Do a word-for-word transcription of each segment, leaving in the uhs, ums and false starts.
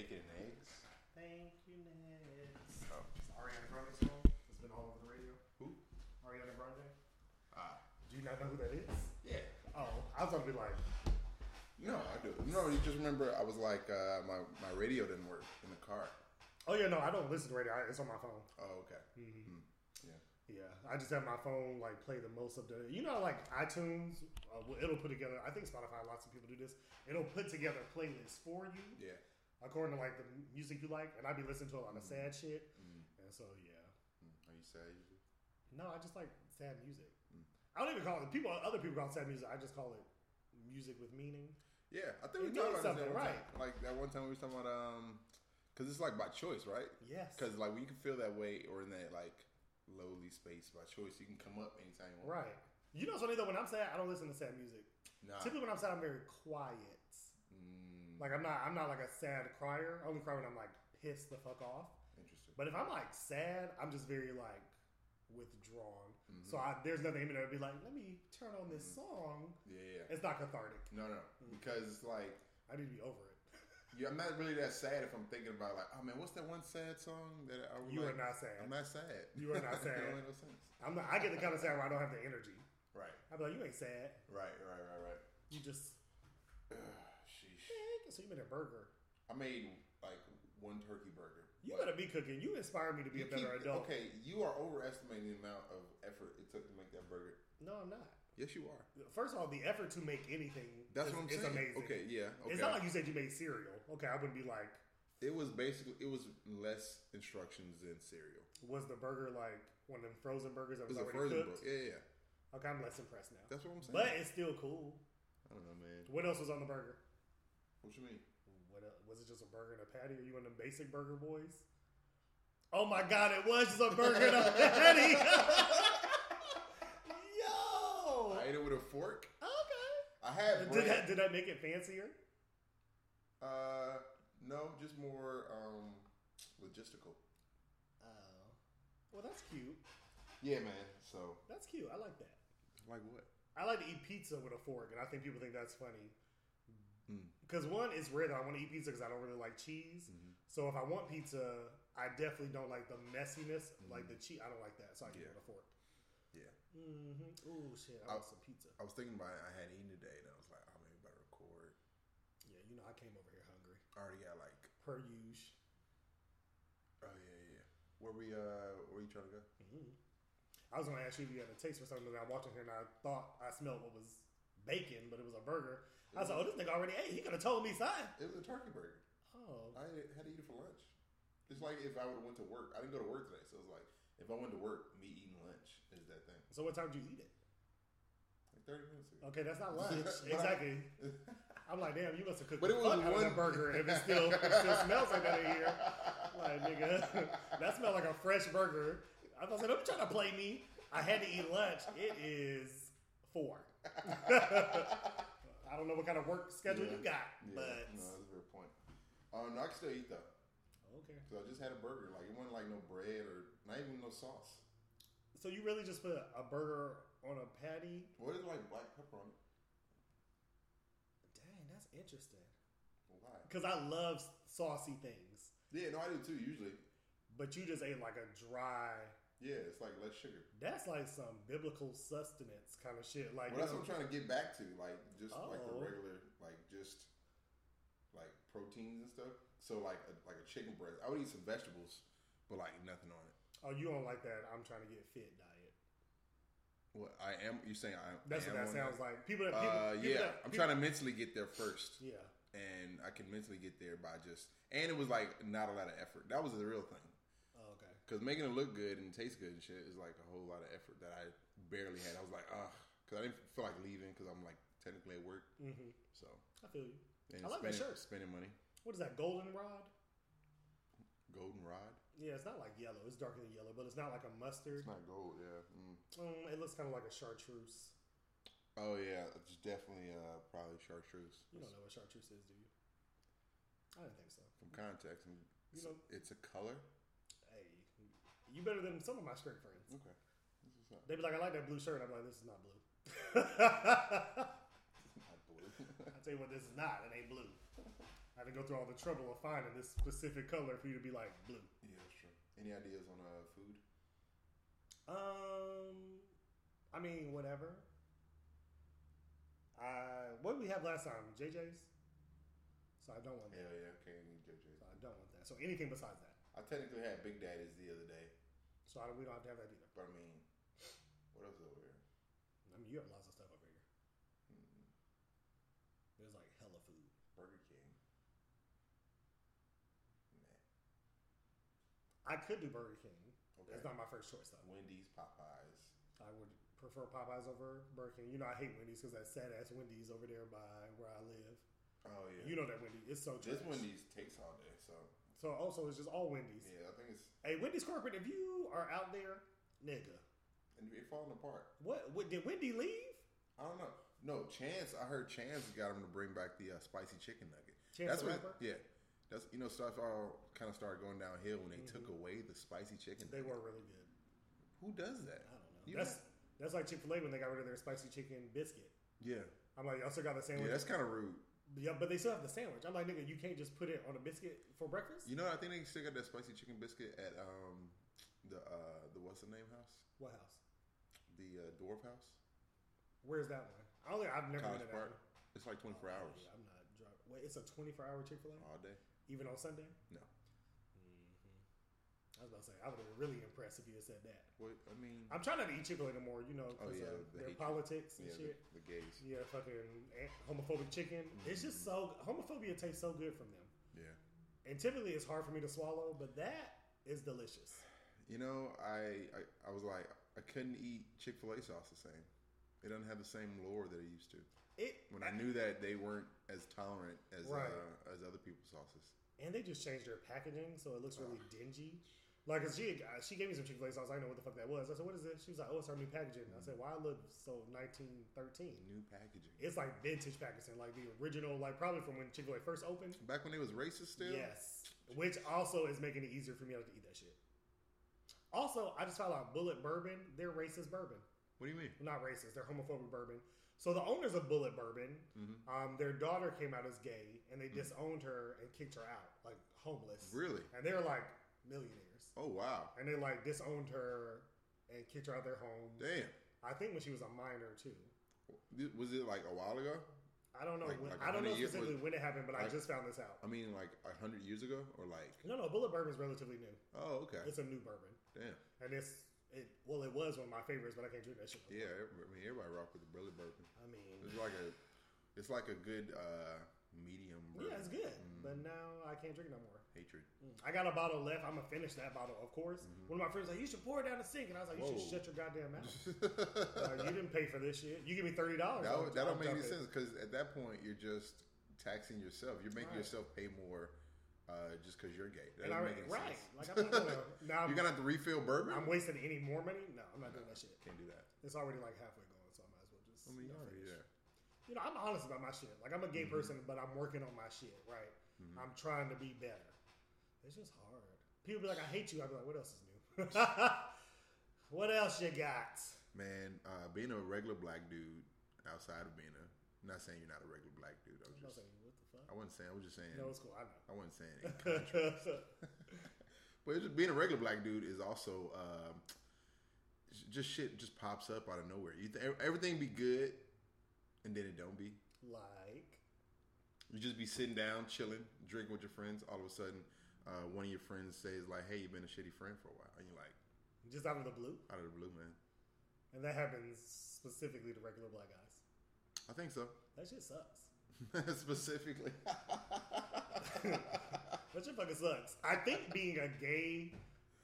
bacon and eggs. Thank you, Ness. Oh. It's Ariana Grande song that's been all over the radio. Who? Ariana Grande. Ah. Do you not know who that is? Yeah. Oh, I was going to be like... No, I do. No, you just remember I was like, uh, my, my radio didn't work in the car. Oh, yeah, no, I don't listen to radio. I, it's on my phone. Oh, okay. Mm-hmm. Mm. Yeah. Yeah, I just have my phone, like, play the most of the... You know, like, iTunes, uh, it'll put together... I think Spotify, lots of people do this. It'll put together playlists for you. Yeah. According to, like, the music you like. And I be listening to a lot of mm. sad shit. Mm. And so, yeah. Are you sad usually? No, I just like sad music. Mm. I don't even call it... People, other people call it sad music. I just call it music with meaning. Yeah, I think we talked about something, that right? Time. Like, that one time we were talking about... um, because it's, like, by choice, right? Yes. Because, like, when you can feel that way or in that, like... lowly space by choice. You can come up anytime you want. Right. You know something though, when I'm sad, I don't listen to sad music. Nah. Typically when I'm sad, I'm very quiet. Mm. Like I'm not I'm not like a sad crier. I only cry when I'm like pissed the fuck off. Interesting. But if I'm like sad, I'm just very like withdrawn. Mm-hmm. So I, there's nothing in me that would be like, let me turn on this mm-hmm. song. Yeah, yeah. It's not cathartic. No, no. Mm-hmm. Because like I need to be over it. Yeah, I'm not really that sad if I'm thinking about like, oh man, what's that one sad song that I was You like, are not sad. I'm not sad. You are not sad. That don't make no sense. I'm not, I get the kind of sad where I don't have the energy. Right. I'd be like, you ain't sad. Right, right, right, right. You just... Sheesh. So you made a burger. I made like one turkey burger. You like, better be cooking. You inspire me to be a better keep, adult. Okay, you are overestimating the amount of effort it took to make that burger. No, I'm not. Yes, you are. First of all, the effort to make anything—that's what I'm saying. It's amazing. Okay, yeah. Okay. It's not like you said you made cereal. Okay, I wouldn't be like. It was basically it was less instructions than cereal. Was the burger like one of them frozen burgers that was, was already a frozen cooked? Bur- yeah, yeah. Okay, I'm less impressed now. That's what I'm saying. But it's still cool. I don't know, man. What else was on the burger? What you mean? What else? Was it just a burger and a patty? Are you one of them basic burger boys? Oh my God! It was just a burger and a patty. It with a fork. Okay. I had. Did that, did that make it fancier? Uh, no, just more um logistical. Oh, well, that's cute. Yeah, man. So that's cute. I like that. Like what? I like to eat pizza with a fork, and I think people think that's funny. Because mm. one, it's rare that I want to eat pizza because I don't really like cheese. Mm-hmm. So if I want pizza, I definitely don't like the messiness, mm-hmm. like the cheese. I don't like that, so I eat yeah. it with a fork. Yeah. Mm-hmm. Oh shit! I, I want some pizza. I was thinking about it. I had eaten today, and I was like, "Oh, maybe better record." Yeah, you know, I came over here hungry. I already got like per use. Oh yeah, yeah. Where we? Uh, where you trying to go? Mm-hmm. I was gonna ask you if you had a taste for something. That I walked in here and I thought I smelled what was bacon, but it was a burger. It I was, was like, "Oh, this nigga already ate. He could have told me something." It was a turkey burger. Oh, I had to eat it for lunch. It's like if I would have went to work. I didn't go to work today, so it was like. If I went to work, me eating lunch is that thing. So what time did you eat it? Like thirty minutes ago. Okay, that's not lunch. Exactly. I'm like, damn, you must have cooked but it was fuck out of a burger if it still, it still smells like that in here. Like, nigga, that smelled like a fresh burger. I was like, don't be trying to play me. I had to eat lunch. It is four. I don't know what kind of work schedule yeah. you got, yeah. but... No, that's a fair point. Um, no, I can still eat, though. Okay. So I just had a burger. Like it wasn't like no bread or not even no sauce. So you really just put a burger on a patty? What is like black pepper on it? Dang, that's interesting. Why? Because I love saucy things. Yeah, no, I do too usually. But you just ate like a dry. Yeah, it's like less sugar. That's like some biblical sustenance kind of shit. Like well, that's what I'm trying to get back to. Like just oh. like the regular, like just like proteins and stuff. So like a, like a chicken breast, I would eat some vegetables, but like nothing on it. Oh, you don't like that? I'm trying to get fit diet. Well, I am. You're saying I? That's I am what that sounds that. Like. People. That, people, uh, people yeah, that, people, I'm trying to mentally get there first. Yeah, and I can mentally get there by just. And it was like not a lot of effort. That was the real thing. Oh, okay. Because making it look good and taste good and shit is like a whole lot of effort that I barely had. I was like, ah, because I didn't feel like leaving because I'm like technically at work. Mm-hmm. So I feel you. And I like spending, the shirt. Spending money. What is that, goldenrod? Goldenrod? Yeah, it's not like yellow. It's darker than yellow, but it's not like a mustard. It's not gold, yeah. Mm. Um, it looks kind of like a chartreuse. Oh, yeah. It's definitely uh, probably chartreuse. You don't know what chartreuse is, do you? I didn't think so. From context, it's, you know, it's a color? Hey, you better than some of my straight friends. Okay. They be like, I like that blue shirt. I'm like, this is not blue. It's not blue. I tell you what, this is not. It ain't blue. I had to go through all the trouble of finding this specific color for you to be like blue. Yeah, that's true. Any ideas on uh, food? Um, I mean, whatever. Uh, what did we have last time? J J's? So I don't want that. Hell yeah, I can't eat J J's. So I don't want that. So anything besides that. I technically had Big Daddy's the other day. So I, we don't have to have that either. But I mean, what else is over here? I mean, you have lots of stuff over here. Mm. There's like hella food. Burger King. Nah. I could do Burger King. Okay. That's not my first choice though. Wendy's, Popeyes. I would prefer Popeyes over Burger King. You know I hate Wendy's because that sad ass Wendy's over there by where I live. Oh yeah. You know that Wendy's. It's so trash. This Wendy's takes all day. So so also it's just all Wendy's. Yeah, I think it's. Hey, Wendy's corporate, if you are out there, nigga. And it's falling apart. What? What? Did Wendy leave? I don't know. No, Chance. I heard Chance got him to bring back the uh, spicy chicken nugget. Chance the Rapper? Yeah. That's, you know, stuff all kind of started going downhill when they mm-hmm. took away the spicy chicken. They were really good. Who does that? I don't know. You that's know? That's like Chick-fil-A when they got rid of their spicy chicken biscuit. Yeah. I'm like, y'all still got the sandwich? Yeah, that's kind of rude. Yeah, but they still have the sandwich. I'm like, nigga, you can't just put it on a biscuit for breakfast? You know, I think they still got that spicy chicken biscuit at um the uh, the what's the name house? What house? The uh, dwarf house. Where's that one? I only, I've never been to that one. It's like twenty-four oh, hours. Yeah, I'm not driving. Wait, it's a twenty-four hour Chick-fil-A? All day. Even on Sunday? No. Mm-hmm. I was about to say, I would have been really impressed if you had said that. What? I mean... I'm trying not to eat Chick-fil-A anymore, you know, because oh, yeah, of the their politics and yeah, shit. The, the gays. Yeah, fucking homophobic chicken. Mm-hmm. It's just so... Homophobia tastes so good from them. Yeah. And typically it's hard for me to swallow, but that is delicious. You know, I, I, I was like, I couldn't eat Chick-fil-A sauce the same. It doesn't have the same lore that it used to. It, when I knew that they weren't as tolerant as right. uh, as other people's sauces. And they just changed their packaging, so it looks really uh, dingy. Like, cause she she gave me some Chick-fil-A sauce. I didn't know what the fuck that was. I said, "What is this?" She was like, "Oh, it's our new packaging." Mm-hmm. I said, "Why well, I look so nineteen thirteen?" New packaging. It's like vintage packaging, like the original, like probably from when Chick-fil-A first opened. Back when it was racist, still. Yes, which also is making it easier for me not to eat that shit. Also, I just found out Bullet Bourbon, they're racist bourbon. What do you mean? Not racist. They're homophobic bourbon. So the owners of Bullet Bourbon, mm-hmm. um, their daughter came out as gay, and they mm-hmm. disowned her and kicked her out, like homeless. Really? And they were like millionaires. Oh, wow. And they like disowned her and kicked her out of their home. Damn. I think when she was a minor, too. Was it like a while ago? I don't know. Like, when, like I don't know specifically was, when it happened, but like, I just found this out. I mean, like one hundred years ago? Or like... No, no. Bullet Bourbon is relatively new. Oh, okay. It's a new bourbon. Damn. And it's... It, well, it was one of my favorites, but I can't drink that shit. Yeah, I mean, everybody rock with the Burley Bourbon. I mean, it's like a, it's like a good uh, medium bourbon. Yeah, it's good, mm. but now I can't drink it no more. Hatred. Mm. I got a bottle left. I'm gonna finish that bottle, of course. Mm-hmm. One of my friends was like, "You should pour it down the sink," and I was like, "You Whoa. should shut your goddamn mouth. uh, you didn't pay for this shit. You give me thirty dollars. That, that don't make any sense because at that point you're just taxing yourself. You're making right. yourself pay more." Uh, just because you're gay. That doesn't make any right. sense. Like, I'm not gonna, now I'm, you're going to have to refill bourbon? I'm wasting any more money? No, I'm not no, doing that shit. Can't do that. It's already like halfway going, so I might as well just I mean, you know, already there. You know, I'm honest about my shit. Like, I'm a gay mm-hmm. person, but I'm working on my shit, right? Mm-hmm. I'm trying to be better. It's just hard. People be like, "I hate you." I be like, "What else is new?" What else you got? Man, uh, being a regular black dude outside of being a... I'm not saying you're not a regular black dude. I was I'm just, not saying, what the fuck? I wasn't saying, I was just saying. No, it's cool, I know. I wasn't saying any contrast. But it's just, being a regular black dude is also, um, just shit just pops up out of nowhere. You th- everything be good, and then it don't be. Like? You just be sitting down, chilling, drinking with your friends. All of a sudden, uh, one of your friends says, like, "Hey, you've been a shitty friend for a while." And you're like. Just out of the blue? Out of the blue, man. And that happens specifically to regular black guys. I think so. That shit sucks. Specifically. That shit fucking sucks. I think being a gay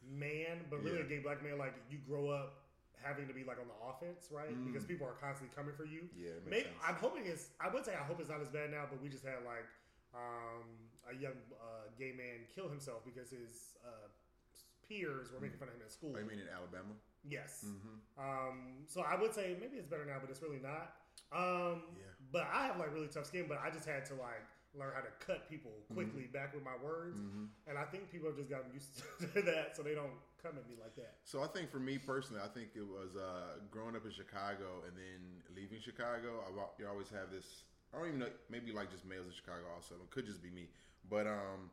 man, but really yeah. a gay black man, like you grow up having to be like on the offense, right? Mm. Because people are constantly coming for you. Yeah. Maybe sense. I'm hoping it's, I would say I hope it's not as bad now, but we just had like um, a young uh, gay man kill himself because his uh, peers were making mm. fun of him at school. I mean in Alabama? Yes. Mm-hmm. Um, so I would say maybe it's better now, but it's really not. Um, yeah. But I have like really tough skin, but I just had to like learn how to cut people quickly mm-hmm. back with my words. Mm-hmm. And I think people have just gotten used to that, so they don't come at me like that. So I think for me personally, I think it was uh, growing up in Chicago and then leaving Chicago. I, you always have this I don't even know, maybe like just males in Chicago also. It could just be me. But um,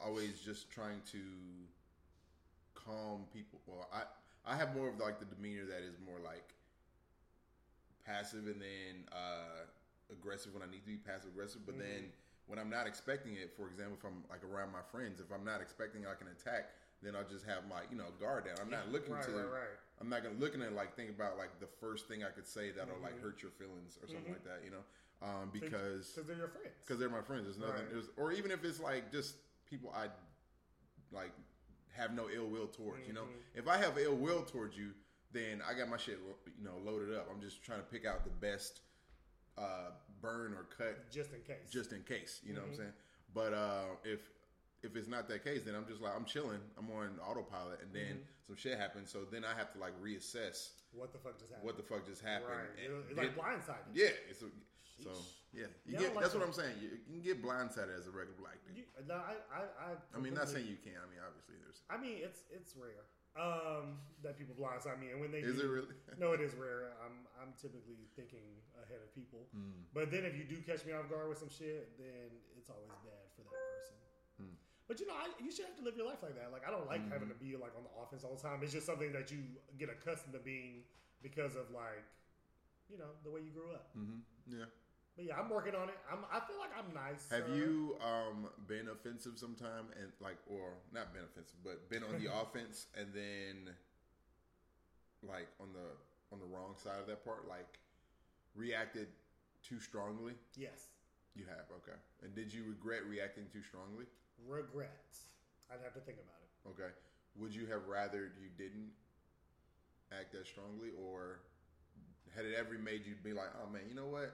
always just trying to calm people. Well, I, I have more of like the demeanor that is more like passive and then uh, aggressive when I need to be passive aggressive. But mm-hmm. then when I'm not expecting it, for example, if I'm like around my friends, if I'm not expecting like an attack, then I'll just have my, you know, guard down. I'm yeah, not looking right, to, right, right. I'm not going to look at it like think about like the first thing I could say that'll mm-hmm. like hurt your feelings or something mm-hmm. like that, you know, um, because they're your friends, because they're my friends. There's nothing, right. there's, or even if it's like just people I like have no ill will towards, mm-hmm. you know, if I have ill will towards you, then I got my shit, you know, loaded up. I'm just trying to pick out the best uh, burn or cut, just in case, just in case, you know mm-hmm. what I'm saying? But uh, if if it's not that case, then I'm just like, I'm chilling. I'm on autopilot, and then mm-hmm. some shit happens. So then I have to like reassess what the fuck just happened. What the fuck just happened? Right. It's like blindsided. Yeah. It's a, so yeah, you get, like that's what I'm saying. You, you can get blindsided as a regular black dude. You, no, I, I, I, I mean, not saying you can't. I mean, obviously there's. I mean, it's it's rare. Um, that people blindside me, and when they is do, it really? No, it is rare. I'm I'm typically thinking ahead of people, mm. but then if you do catch me off guard with some shit, then it's always bad for that person. Mm. But you know, I, you should have to live your life like that. Like I don't like mm-hmm. having to be like on the offense all the time. It's just something that you get accustomed to being because of like, you know, the way you grew up. Mm-hmm. Yeah. But yeah, I'm working on it. I'm, I feel like I'm nice. Have uh, you um, been offensive sometime and like, or not been offensive, but been on the offense and then like on the on the wrong side of that part, like reacted too strongly? Yes. You have, okay. And did you regret reacting too strongly? Regrets. I'd have to think about it. Okay. Would you have rather you didn't act that strongly, or had it ever made you be like, oh man, you know what?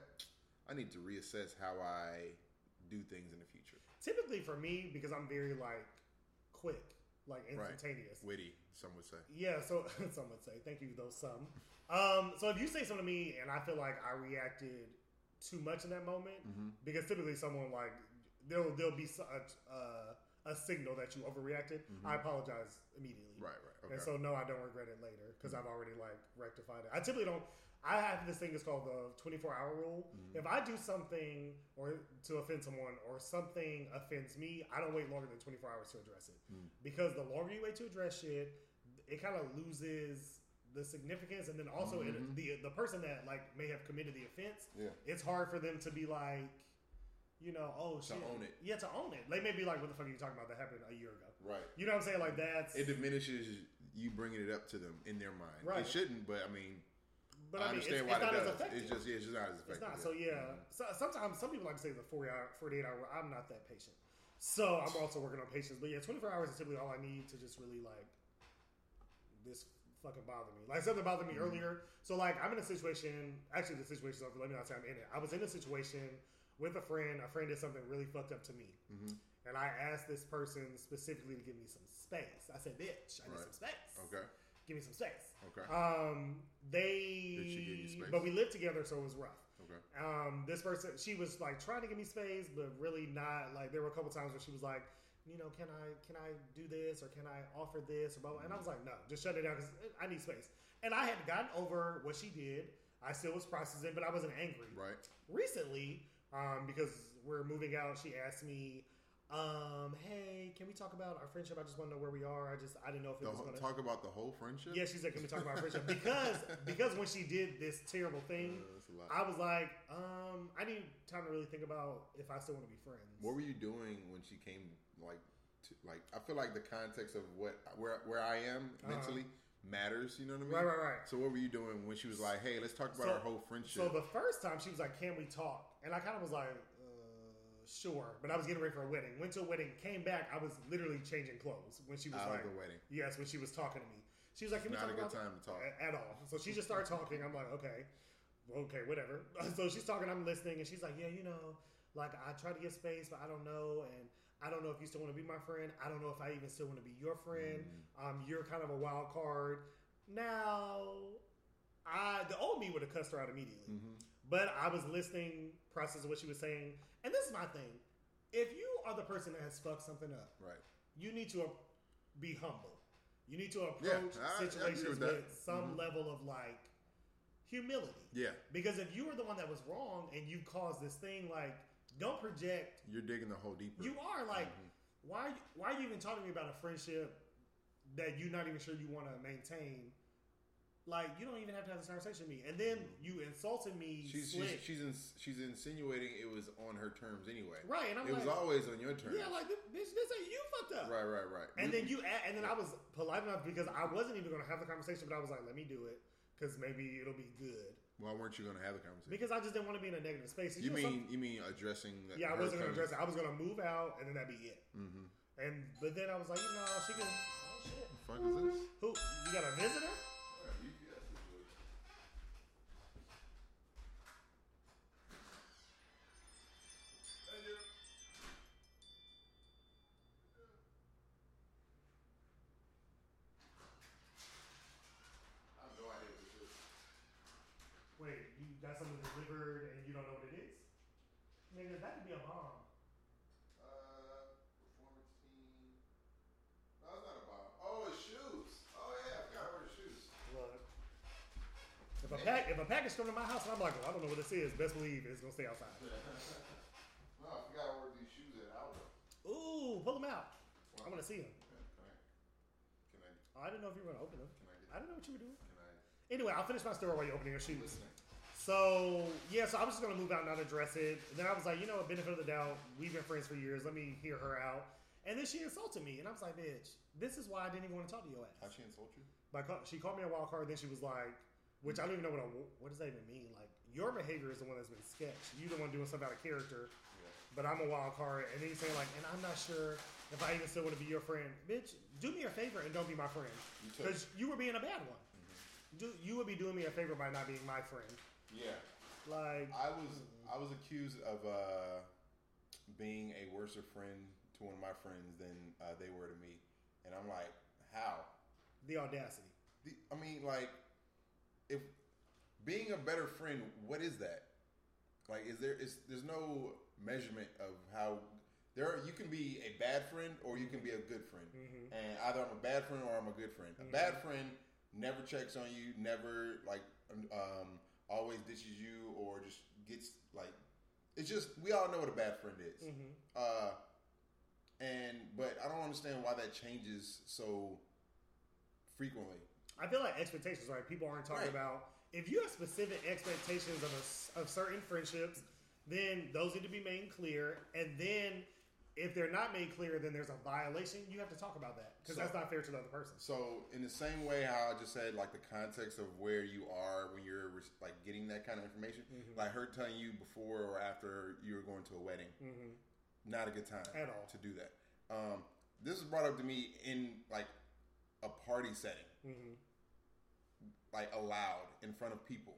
I need to reassess how I do things in the future. Typically for me, because I'm very like quick, like instantaneous. Right. Witty, some would say. Yeah, so some would say. Thank you, though, some. Um, so if you say something to me and I feel like I reacted too much in that moment, mm-hmm. because typically someone like, there'll, there'll be such a, a signal that you overreacted, mm-hmm. I apologize immediately. Right, right. Okay. And so no, I don't regret it later because mm-hmm. I've already like rectified it. I typically don't. I have this thing that's called the twenty-four hour rule. Mm-hmm. If I do something or to offend someone or something offends me, I don't wait longer than twenty-four hours to address it. Mm-hmm. Because the longer you wait to address shit, it kind of loses the significance. And then also mm-hmm. it, the the person that like may have committed the offense, yeah. it's hard for them to be like, you know, oh shit. To own it. Yeah, to own it. They may be like, what the fuck are you talking about? That happened a year ago. Right. You know what I'm saying? Like that's... It diminishes you bringing it up to them in their mind. Right. It shouldn't, but I mean... But I, I mean, understand it's, why it's not it does. As effective. It's just, yeah, it's just not as effective. It's not. So, yeah. Mm-hmm. So, sometimes, some people like to say the forty-eight hour, I'm not that patient. So, I'm also working on patience. But, yeah, twenty-four hours is typically all I need to just really, like, this fucking bother me. Like, something bothered me mm-hmm. earlier. So, like, I'm in a situation, actually, the situation is over. Let me not say I'm in it. I was in a situation with a friend. A friend did something really fucked up to me. Mm-hmm. And I asked this person specifically to give me some space. I said, bitch, I right. need some space. Okay. Give me some space. Okay. Um, they... Did she give you space? But we lived together, so it was rough. Okay. Um, this person, she was like trying to give me space, but really not. Like there were a couple times where she was like, you know, can I can I do this or can I offer this or blah blah. And I was like, no, just shut it down because I need space. And I had gotten over what she did. I still was processing, but I wasn't angry. Right. Recently, um, because we're moving out, she asked me. Um, hey, can we talk about our friendship? I just want to know where we are. I just, I didn't know if it the was going to... Talk about the whole friendship? Yeah, she said, can we talk about our friendship? Because because when she did this terrible thing, uh, I was like, um, I need time to really think about if I still want to be friends. What were you doing when she came, like, to, like I feel like the context of what where where I am mentally uh-huh. matters, you know what I mean? Right, right, right. So what were you doing when she was like, hey, let's talk about so, our whole friendship? So the first time she was like, can we talk? And I kind of was like... Sure, but I was getting ready for a wedding. Went to a wedding, came back. I was literally changing clothes when she was out like, of the wedding. Yes, when she was talking to me, she was like, "Can we talk about?" Not a good time to talk at all. So she just started talking. I'm like, "Okay, okay, whatever." So she's talking. I'm listening, and she's like, "Yeah, you know, like I tried to get space, but I don't know, and I don't know if you still want to be my friend. I don't know if I even still want to be your friend. Mm-hmm. Um, you're kind of a wild card now." I the old me would have cussed her out immediately. Mm-hmm. But I was listening, processing what she was saying. And this is my thing. If you are the person that has fucked something up, right. you need to be humble. You need to approach yeah, I, situations I with some mm-hmm. level of like, humility. Yeah. Because if you were the one that was wrong and you caused this thing, like, don't project. You're digging the hole deeper. You are. Like, mm-hmm. why, why are you even talking to me about a friendship that you're not even sure you want to maintain? Like, you don't even have to have this conversation with me. And then you insulted me. She's she's, she's, ins- she's insinuating it was on her terms anyway. Right. And I'm it like, was always on your terms. Yeah, like, bitch, this, this ain't you fucked up. Right, right, right. And we, then you, and then I was polite enough because I wasn't even going to have the conversation, but I was like, let me do it because maybe it'll be good. Why weren't you going to have the conversation? Because I just didn't want to be in a negative space. You, you know, mean some, you mean addressing that? Yeah, I wasn't going to address it. I was going to move out and then that'd be it. Mm-hmm. And, but then I was like, you know, she can, oh shit. What the fuck is this? Who, you got a visitor? Wait, you got something delivered and you don't know what it is? Nigga, that could be a bomb. Uh, performance team. No, it's not a bomb. Oh, it's shoes. Oh yeah, I forgot I ordered shoes. Look, if a pack, if a package comes to my house and I'm like, well, I don't know what this is, best believe it's gonna stay outside. No, I forgot I ordered these shoes at Outlet. Ooh, pull them out. Well, I want to see them. Can I? Can I? Oh, I didn't know if you were gonna open them. Can I get? I didn't know what you were doing. Can I? Anyway, I'll finish my story while you're opening your shoes. Listening. So, yeah, so I was just going to move out and not address it. And then I was like, you know what, benefit of the doubt. We've been friends for years. Let me hear her out. And then she insulted me. And I was like, bitch, this is why I didn't even want to talk to your ass. How'd she insult you? By call- she called me a wild card. Then she was like, which I don't even know what I, what does that even mean? Like, your behavior is the one that's been sketched. You're the one doing something out of character. Yeah. But I'm a wild card. And then you say, like, and I'm not sure if I even still want to be your friend. Bitch, do me a favor and don't be my friend. Because you were being a bad one. Do, you would be doing me a favor by not being my friend. Yeah. Like I was I was accused of uh, being a worse friend to one of my friends than uh, they were to me. And I'm like, how? The audacity. The, I mean, like, if being a better friend, what is that? Like, is there is there's no measurement of how there are, you can be a bad friend or you can be a good friend. Mm-hmm. And either I'm a bad friend or I'm a good friend. Mm-hmm. A bad friend never checks on you, never, like, um, always ditches you or just gets, like, it's just, we all know what a bad friend is. Mm-hmm. Uh, and, but I don't understand why that changes so frequently. I feel like expectations, right? People aren't talking right. about, if you have specific expectations of a, of certain friendships, then those need to be made clear. And then if they're not made clear, then there's a violation. You have to talk about that because so, that's not fair to the other person. So, in the same way how I just said, like the context of where you are when you're like getting that kind of information, mm-hmm. like her telling you before or after you were going to a wedding, mm-hmm. not a good time at all to do that. Um, this was brought up to me in like a party setting, mm-hmm. like aloud in front of people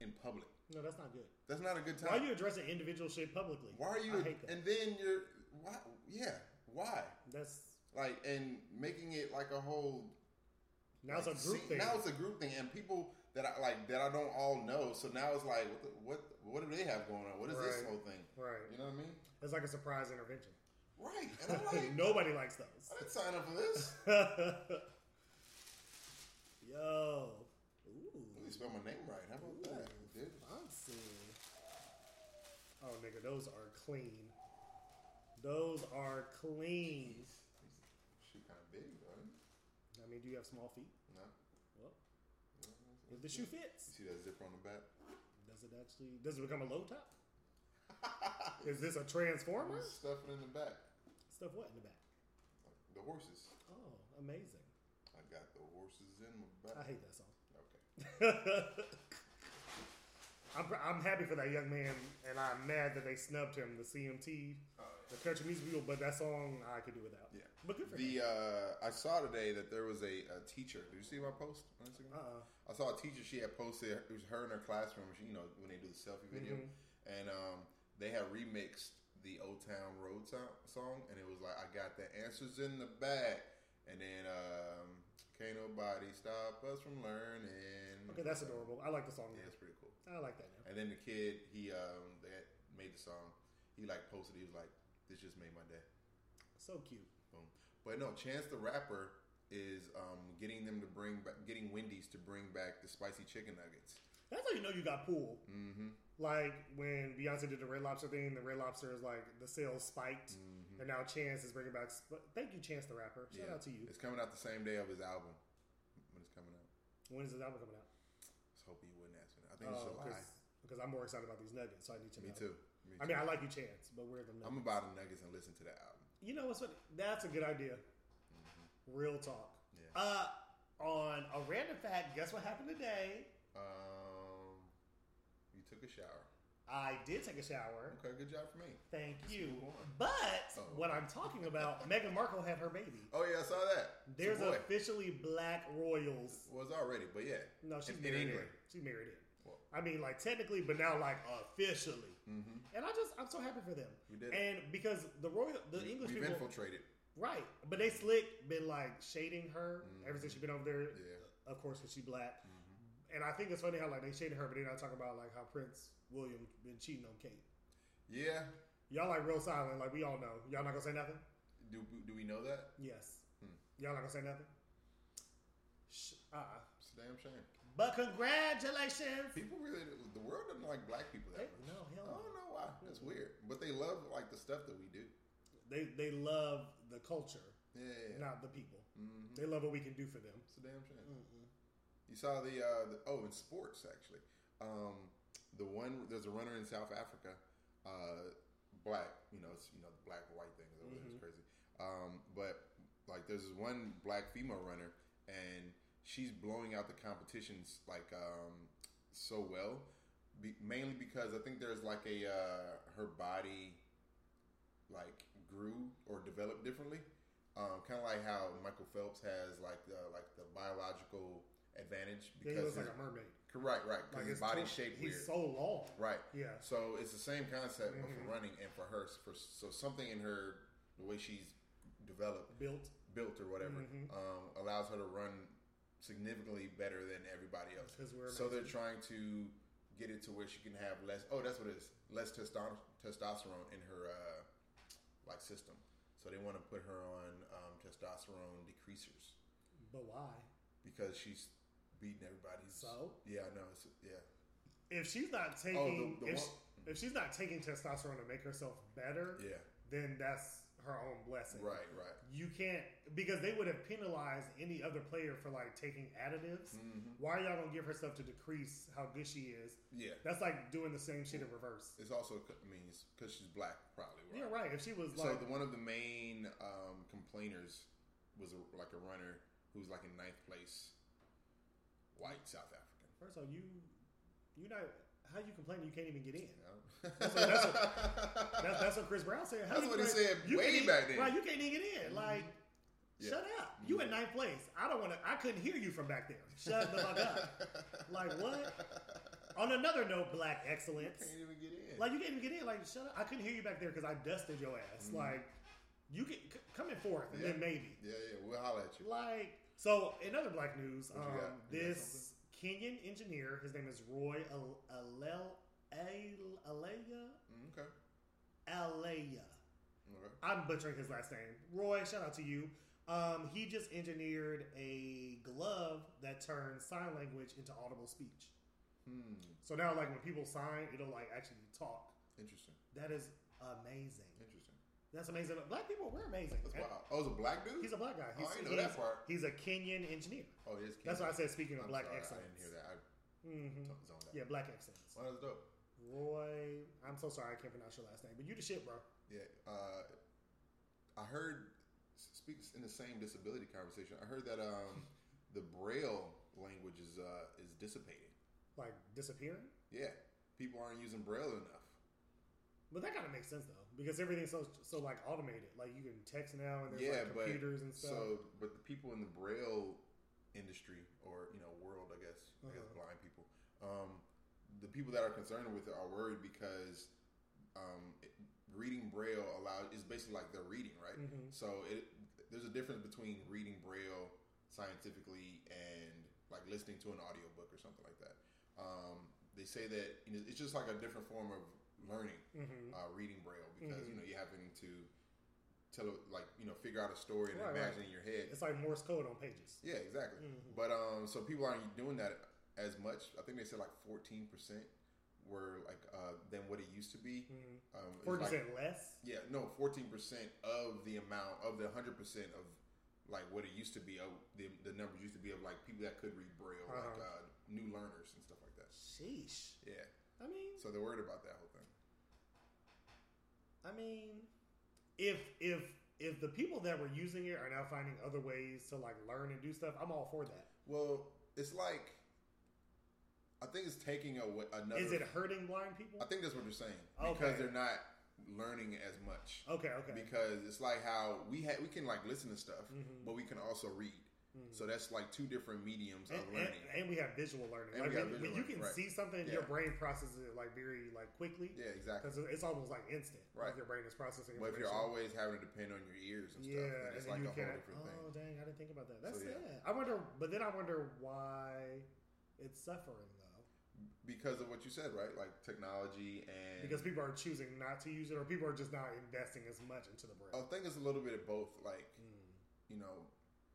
in public. No, that's not good. That's not a good time. Why are you addressing individual shit publicly? Why are you? I hate that. And then you're. Why? Yeah. Why? That's like and making it like a whole. Now like, it's a group see, thing. Now it's a group thing, and people that I like that I don't all know. So now it's like, what? The, what? What do they have going on? What is right. this whole thing? Right. You know what I mean? It's like a surprise intervention. Right. And I'm like, nobody likes those. I didn't sign up for this. Yo. Ooh. At least spell my name right. How about Ooh, that? Dude. Fancy. Oh, nigga, those are clean. Those are clean. She kind of big, though. I mean, do you have small feet? No. Well, no, if the good. Shoe fits. You see that zipper on the back? Does it actually, does it become a low top? Is this a transformer? There's stuff in the back. Stuff what in the back? The horses. Oh, amazing. I got the horses in my back. I hate that song. Okay. I'm, I'm happy for that young man, and I'm mad that they snubbed him, the C M T, oh, yeah. the country music video, but that song I could do without. Yeah. But good for the, him. Uh, I saw today that there was a, a teacher. Did you see my post? Uh-uh. I saw a teacher. She had posted, it was her in her classroom, she, you know, when they do the selfie video, mm-hmm. and um, they had remixed the Old Town Road song, and it was like, I got the answers in the back. And then, um, can't nobody stop us from learning. Okay, that's adorable. I like the song. Yeah, it's pretty cool. I like that now. And then the kid, he um, that made the song. He like posted. He was like, "This just made my day." So cute. Boom. But no, Chance the Rapper is um, getting them to bring back, getting Wendy's to bring back the spicy chicken nuggets. That's how you know you got pulled. Mm-hmm. Like, when Beyonce did the Red Lobster thing, the Red Lobster is like, the sales spiked, mm-hmm. and now Chance is bringing back... Sp- Thank you, Chance the Rapper. Shout yeah. out to you. It's coming out the same day of his album. When it's coming out. When is his album coming out? Let's hope you wouldn't ask me that. I think uh, it's July. Because I'm more excited about these nuggets, so I need to know. Me too. Me too. I mean, I like you, Chance, but where are the nuggets? I'm about the nuggets and listen to that album. You know what's funny? That's a good idea. Mm-hmm. Real talk. Yeah. Uh, on a random fact, guess what happened today? Um... You took a shower. I did take a shower. Okay, good job for me. Thank you. But oh. what I'm talking about, Meghan Markle had her baby. Oh, yeah, I saw that. There's officially black royals. Well, it's already, but yeah. No, she's in, married in. in. She married in. Well, I mean, like, technically, but now, like, officially. Mm-hmm. And I just, I'm so happy for them. You did. And because the royal, the we, English we've people. We've infiltrated. Right. But they slick been, like, shading her mm-hmm. ever since she's been over there. Yeah. Of course, because she's black. Mm-hmm. And I think it's funny how like they shaded her, but they're not talking about like how Prince William been cheating on Kate. Yeah, y'all like real silent. Like we all know, y'all not gonna say nothing. Do do we know that? Yes. Hmm. Y'all not gonna say nothing. Shh. Uh-uh. It's a damn shame. But congratulations. People really, the world doesn't like black people that much. No, hell no. I don't know why. That's weird. But they love like the stuff that we do. They they love the culture, yeah, yeah, yeah. not the people. Mm-hmm. They love what we can do for them. It's a damn shame. Mm-hmm. You saw the, uh, the oh in sports actually, um, the one there's a runner in South Africa, uh, black you know it's, you know the black white thing is mm-hmm. crazy, um, but like there's this one black female runner and she's blowing out the competitions like um, so well, be, mainly because I think there's like a uh, her body like grew or developed differently, um, kind of like how Michael Phelps has like the like the biological advantage because yeah, he looks his, like a mermaid. Correct, right. Because like his body shape weird. He's so long. Right. Yeah. So it's the same concept mm-hmm. but for running and for her. For so something in her, the way she's developed, built, built or whatever, mm-hmm. um, allows her to run significantly better than everybody else. So they're trying to get it to where she can have less. Oh, that's what it is. Less testosterone testosterone in her uh, like system. So they want to put her on um, testosterone decreasers. But why? Because she's beating everybody's. So yeah, I know. It's, yeah, if she's not taking, oh, the, the if, one, she, if she's not taking testosterone to make herself better, yeah. then that's her own blessing. Right, right. You can't because they would have penalized any other player for like taking additives. Mm-hmm. Why are y'all gonna give her stuff to decrease how good she is? Yeah, that's like doing the same shit in reverse. It's also, I mean, it's because she's black, probably. Right? Yeah, right. If she was like, so the, one of the main um, complainers was a, like a runner. Who's like in ninth place, white South African. First of all, you, you not how you complaining you can't even get in. No. That's, what, that's, what, that's, that's what Chris Brown said. How that's what he said you way back then. Right, you can't even get in. Like, yeah. shut up. You yeah. in ninth place. I don't want to. I couldn't hear you from back there. Shut the fuck up. Like what? On another note, black excellence. You can't even get in. Like you can't even get in. Like shut up. I couldn't hear you back there because I dusted your ass. Mm. Like. You can c- come in fourth, and yeah. then maybe. Yeah, yeah, we'll holler at you. Like, so in other black news, um, this Kenyan engineer, his name is Roy Allela. Okay. Allela. Okay. I'm butchering his last name. Roy, shout out to you. Um, he just engineered a glove that turns sign language into audible speech. Hmm. So now, like when people sign, it'll like actually talk. Interesting. That is amazing. Interesting. That's amazing. Black people, we're amazing. That's wild. Oh, it's a black dude? He's a black guy. He's, oh, I didn't know that part. He's a Kenyan engineer. Oh, he is Kenyan. That's why I said, speaking of I'm black sorry, excellence. I didn't hear that. I mm-hmm. zoned out. Yeah, black excellence. Well, that's dope. Roy, I'm so sorry I can't pronounce your last name, but you the shit, bro. Yeah. Uh, I heard, speaks in the same disability conversation, I heard that um, the Braille language is uh, is dissipating. Like disappearing? Yeah. People aren't using Braille enough. But that kind of makes sense though, because everything's so so like automated. Like you can text now, and there's yeah, like computers but, and stuff. So, but the people in the Braille industry or you know world, I guess, uh-huh. I guess blind people, um, the people that are concerned with it are worried because um, it, reading Braille allows is basically like they're reading, right? Mm-hmm. So it, there's a difference between reading Braille scientifically and like listening to an audiobook or something like that. Um, they say that you know, it's just like a different form of learning mm-hmm. uh, reading Braille because mm-hmm. you know you're having to tell like you know figure out a story and right, imagine right. in your head. It's like Morse code on pages. Yeah, exactly. Mm-hmm. But um, so people aren't doing that as much. I think they said like fourteen percent were like uh, than what it used to be. Mm-hmm. Um, Forty percent like, less. Yeah, no, fourteen percent of the amount of the hundred percent of like what it used to be. Of the the numbers used to be of like people that could read Braille, uh-huh. like uh, new learners and stuff like that. Sheesh. Yeah. I mean, so they're worried about that whole thing. I mean, if if if the people that were using it are now finding other ways to like learn and do stuff, I'm all for that. Well, it's like I think it's taking away another. Is it hurting blind people? I think that's what you're saying because okay. they're not learning as much. Okay, okay. Because it's like how we ha- we can like listen to stuff, mm-hmm. but we can also read. Mm-hmm. So that's like two different mediums and, of learning, and, and we have visual learning. Like, have when, visual when you can learning, right. see something, yeah. your brain processes it like very like quickly. Yeah, exactly. Because it's almost like instant. Right, like your brain is processing. But if you're always having to depend on your ears and yeah, stuff, then it's and like a whole different oh, thing. Oh dang, I didn't think about that. That's so, yeah. it. I wonder, but then I wonder why it's suffering though. Because of what you said, right? Like technology and because people are choosing not to use it, or people are just not investing as much into the brain. I think it's a little bit of both. Like mm. you know.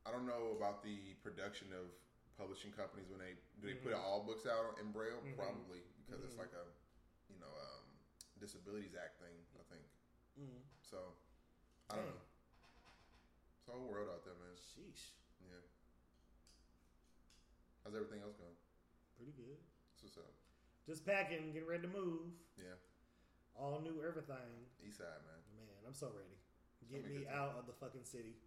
I don't know about the production of publishing companies when they do they mm-hmm. put all books out in Braille, mm-hmm. probably because mm-hmm. it's like a you know um, Disabilities Act thing, I think. Mm-hmm. So I don't Dang. know. It's a whole world out there, man. Sheesh. Yeah. How's everything else going? Pretty good. That's what's up. Just packing, getting ready to move. Yeah. All new everything. Eastside, man. Man, I'm so ready. Get me get out time. of the fucking city.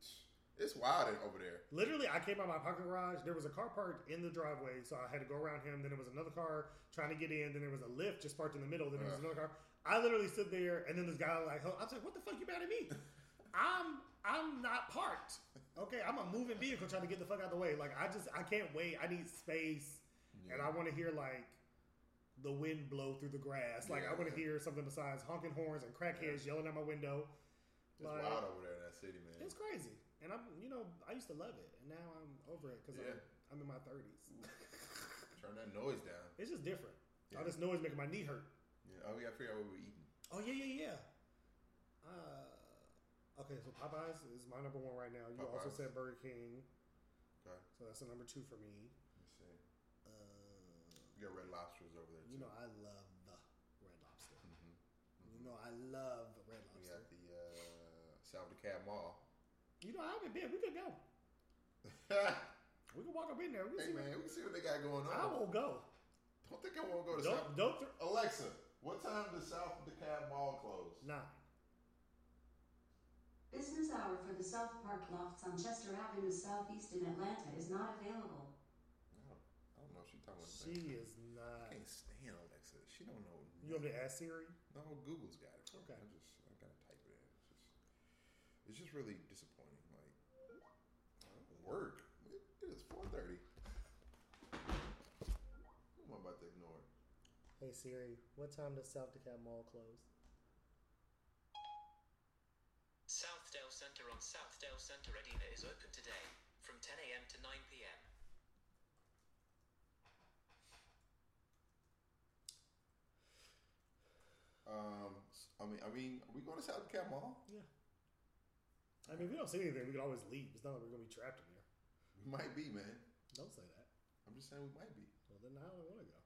It's wild over there. Literally, I came out of my parking garage. There was a car parked in the driveway, so I had to go around him. Then there was another car trying to get in. Then there was a lift just parked in the middle. Then there was uh. another car. I literally stood there, and then this guy like, I was like, "What the fuck you mad at me? I'm I'm not parked. Okay, I'm a moving vehicle trying to get the fuck out of the way. Like I just I can't wait. I need space, yeah. and I want to hear like the wind blow through the grass. Like yeah. I want to hear something besides honking horns and crackheads yeah. yelling at my window. It's like, wild over there in that city, man. It's crazy. And I'm, you know, I used to love it, and now I'm over it because yeah. I'm, I'm in my thirties. Turn that noise down. It's just different. Yeah. All this noise making my knee hurt. Yeah. Oh, we gotta figure out what we're eating. Oh yeah, yeah, yeah. Uh, okay, so Popeyes is my number one right now. You Popeyes. also said Burger King. Okay. So that's the number two for me. Let's see. Uh, you got Red Lobsters over there too. You know I love the Red Lobster. Mm-hmm. Mm-hmm. You know I love Red Lobster. We got the uh, South DeKalb Mall. You know, I haven't been. We could go. We could walk up in there. We can hey, see man, what, we can see what they got going on. I won't go. Don't think I won't go to don't, South. Don't th- Alexa, what time does South DeKalb Mall close? Nine. Business hour for the South Park Lofts on Chester Avenue Southeast in Atlanta is not available. No, I don't know if she's talking about She thing. is not. I can't stand Alexa. She don't know. You want me to ask Siri? No, Google's got it. Okay. I just, I gotta type it in. It's just really disappointing. Like, work. It is four thirty. Who am I about to ignore? Hey Siri, what time does South DeKalb Mall close? Southdale Center on Southdale Center Edina is open today from ten a.m. to nine p.m. Um, I mean, I mean, are we going to South DeKalb Mall? Yeah. I mean, if we don't see anything, we can always leave. It's not like we're going to be trapped in here. We might be, man. Don't say that. I'm just saying we might be. Well, then I don't want to go.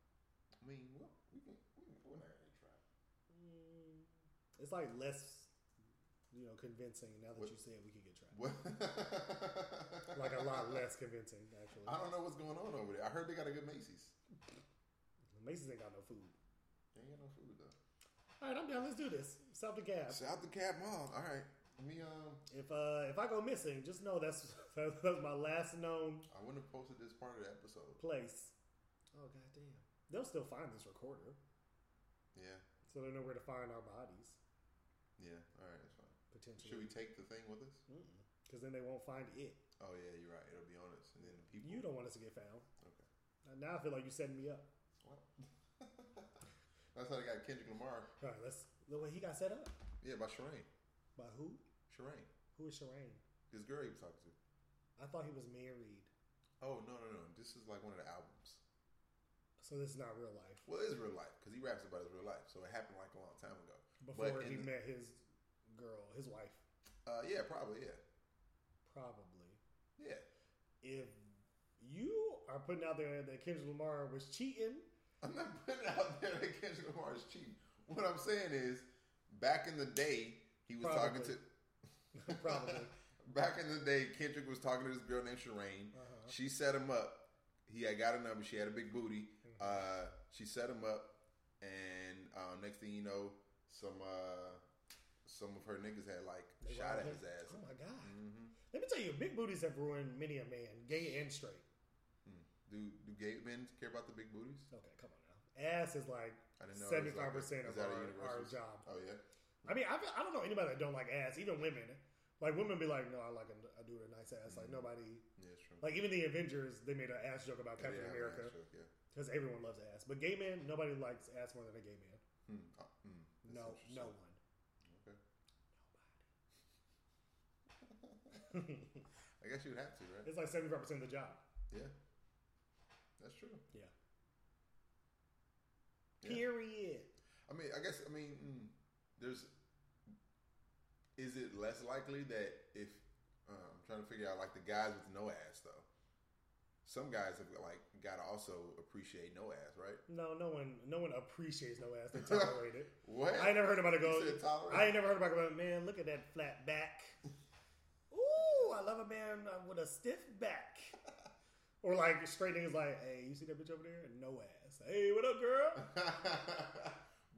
I mean, well, we can, we can, we're not going to trapped. It's like less, you know, convincing now that what? you said we could get trapped. Like a lot less convincing, actually. I don't know what's going on over there. I heard they got a good Macy's. Macy's ain't got no food. They ain't got no food, though. All right, I'm down. Let's do this. South DeKalb. South DeKalb Mall. All right. Let me, um, if uh, if I go missing, just know that's that's my last known. I wouldn't have posted this part of the episode. Place. Oh goddamn! They'll still find this recorder. Yeah. So they know where to find our bodies. Yeah. All right, that's fine. Potentially. Should we take the thing with us? Because then they won't find it. Oh yeah, you're right. It'll be on us, and then the people. You don't want us to get found. Okay. Now I feel like you're setting me up. What? That's how they got Kendrick Lamar. All right, let's. The way he got set up. Yeah, by Sherane. By who? Sherane. Who is Sherane? This girl he was talking to. I thought he was married. Oh, no, no, no. This is like one of the albums. So this is not real life. Well, it is real life because he raps about his real life. So it happened like a long time ago. Before but he the, met his girl, his wife. Uh, yeah, probably, yeah. Probably. Yeah. If you are putting out there that Kendrick Lamar was cheating. I'm not putting out there that Kendrick Lamar is cheating. What I'm saying is, back in the day, he was Probably. talking to... Probably. Back in the day, Kendrick was talking to this girl named Sherane. Uh-huh. She set him up. He had got her number. She had a big booty. Mm-hmm. Uh, she set him up. And um, next thing you know, some... Uh, Some of her niggas had like they shot at him. His ass. Oh my god! Mm-hmm. Let me tell you, big booties have ruined many a man, gay and straight. Mm. Do do gay men care about the big booties? Okay, come on now. Ass is like seventy five percent of our, our job. Oh yeah. I mean, I, I don't know anybody that don't like ass. Even women, like women, be like, no, I like a, a dude with a nice ass. Mm-hmm. Like nobody. Yeah, it's true. Like even the Avengers, they made an ass joke about Captain yeah, America because yeah. everyone loves ass. But gay men, nobody likes ass more than a gay man. Mm. Oh, mm. No, no one. I guess you would have to, right? It's like seventy-five percent of the job. Yeah. That's true. Yeah. yeah. Period. I mean, I guess, I mean, there's, is it less likely that if, uh, I'm trying to figure out, like, the guys with no ass, though. Some guys have, like, got to also appreciate no ass, right? No, no one no one appreciates no ass. They tolerate it. What? I ain't never heard about it go. I ain't never heard about it go, man, look at that flat back. Ooh, I love a man with a stiff back. Or like straight niggas like, hey, you see that bitch over there? No ass. Hey, what up, girl?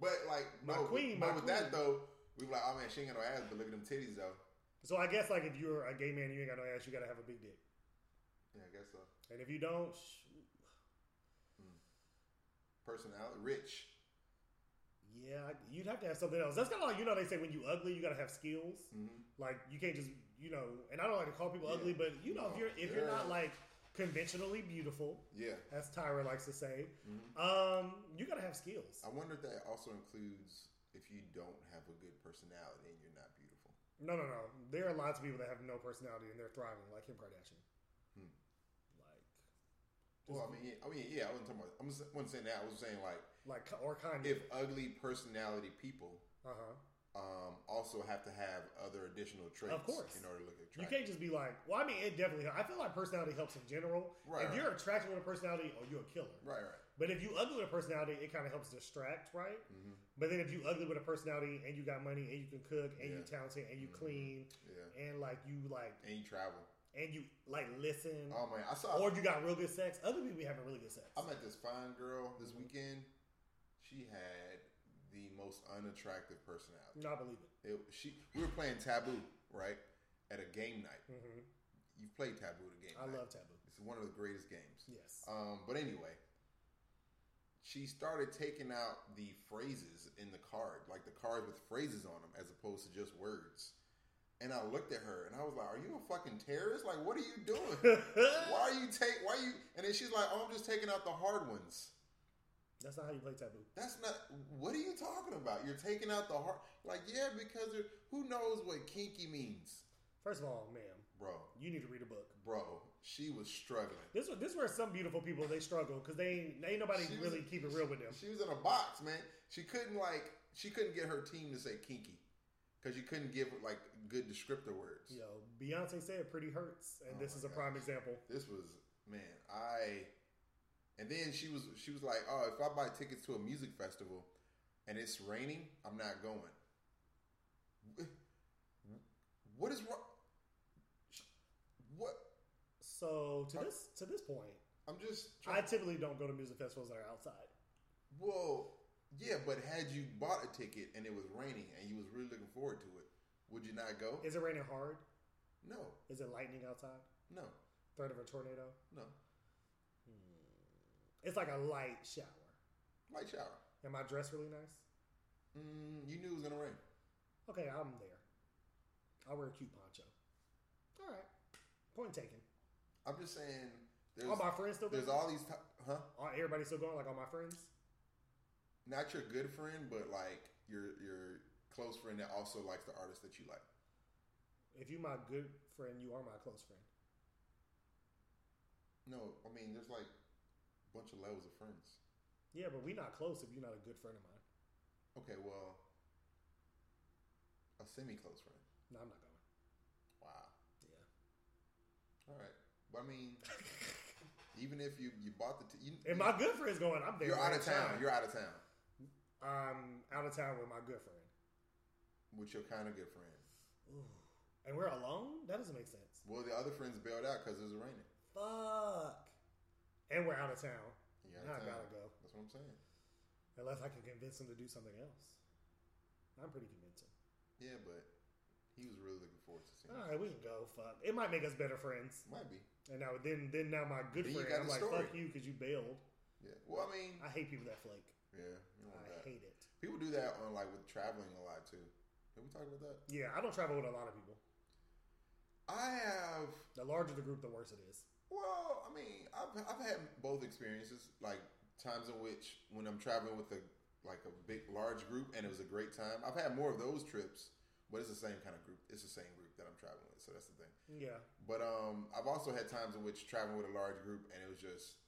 But like, my no, queen, but my with queen. That though, we were like, oh man, she ain't got no ass, but look at them titties though. So I guess like if you're a gay man and you ain't got no ass, you gotta have a big dick. Yeah, I guess so. And if you don't, shoot. Mm. Personality, rich. Yeah, you'd have to have something else. That's kind of like, you know, they say when you ugly, you got to have skills. Mm-hmm. Like, you can't just, you know, and I don't like to call people yeah. ugly, but, you know, no, if you're if yeah. you're not, like, conventionally beautiful, yeah, as Tyra likes to say, mm-hmm. um, you got to have skills. I wonder if that also includes if you don't have a good personality and you're not beautiful. No, no, no. There are lots of people that have no personality and they're thriving, like Kim Kardashian. Hmm. Like, well, I mean, yeah, I mean, yeah, I wasn't talking about. I wasn't saying that. I was saying like, like or kind of. If ugly personality people, uh huh, um, also have to have other additional traits, of course, in order to look attractive. You can't just be like, well, I mean, it definitely. I feel like personality helps in general. Right. If right. you're attracted with a personality, oh, you're a killer. Right. Right. But if you ugly with a personality, it kind of helps distract, right? Mm-hmm. But then if you ugly with a personality and you got money and you can cook and yeah. you talented and you mm-hmm. clean, yeah, and like you like and you travel. And you like listen, oh man, I saw. Or you got real good sex. Other people be having really good sex. I met this fine girl this mm-hmm. weekend. She had the most unattractive personality. No, I believe it. it. She, we were playing Taboo, right, at a game night. Mm-hmm. You've played Taboo at a game I night. I love Taboo. It's one of the greatest games. Yes. Um, but anyway, she started taking out the phrases in the card, like the cards with phrases on them, as opposed to just words. And I looked at her and I was like, "Are you a fucking terrorist? Like, what are you doing? why are you take? Why are you?" And then she's like, "Oh, I'm just taking out the hard ones." That's not how you play Taboo. That's not. What are you talking about? You're taking out the hard. Like, yeah, because who knows what kinky means? First of all, ma'am, bro, you need to read a book, bro. She was struggling. This was this where some beautiful people they struggle because they ain't, ain't nobody she really was, keep it real with them. She was in a box, man. She couldn't like she couldn't get her team to say kinky. Because you couldn't give, like, good descriptor words. Yo, Beyonce said pretty hurts. And oh this is a gosh. prime example. This was, man, I... And then she was she was like, oh, if I buy tickets to a music festival and it's raining, I'm not going. What is wrong? What? So, to I, this to this point... I'm just... trying. I typically don't go to music festivals that are outside. Whoa. Yeah, but had you bought a ticket and it was raining and you was really looking forward to it, would you not go? Is it raining hard? No. Is it lightning outside? No. Threat of a tornado? No. It's like a light shower. Light shower. And my dress really nice? Mm, you knew it was gonna rain. Okay, I'm there. I'll wear a cute poncho. All right. Point taken. I'm just saying. There's, all my friends still going? There's all these... T- huh? Everybody still going? Like all my friends? Not your good friend, but like your your close friend that also likes the artist that you like. If you're my good friend, you are my close friend. No, I mean, there's like a bunch of levels of friends. Yeah, but we're not close if you're not a good friend of mine. Okay, well, a semi-close friend. No, I'm not going. Wow. Yeah. All right. But I mean... Even if you, you bought the t- you, and my good friend's going, I'm there. You're out of town. town. You're out of town. I'm out of town with my good friend. With your kind of good friend. Ooh. And we're alone? That doesn't make sense. Well, the other friends bailed out because it was raining. Fuck. And we're out of town. Yeah, I gotta go. That's what I'm saying. Unless I can convince him to do something else. I'm pretty convincing. Yeah, but he was really looking forward to seeing it. All right, we can go. Fuck. It might make us better friends. Might be. And now then, then now my good friend, I'm like, fuck you because you bailed. Yeah. Well, I mean, I hate people that flake. Yeah. I hate it. People do that on like with traveling a lot too. Did we talk about that? Yeah, I don't travel with a lot of people. I have. The larger the group, the worse it is. Well, I mean, I've I've had both experiences. Like times in which when I'm traveling with a like a big large group and it was a great time. I've had more of those trips, but it's the same kind of group. It's the same group that I'm traveling with, so that's the thing. Yeah. But um, I've also had times in which traveling with a large group and it was just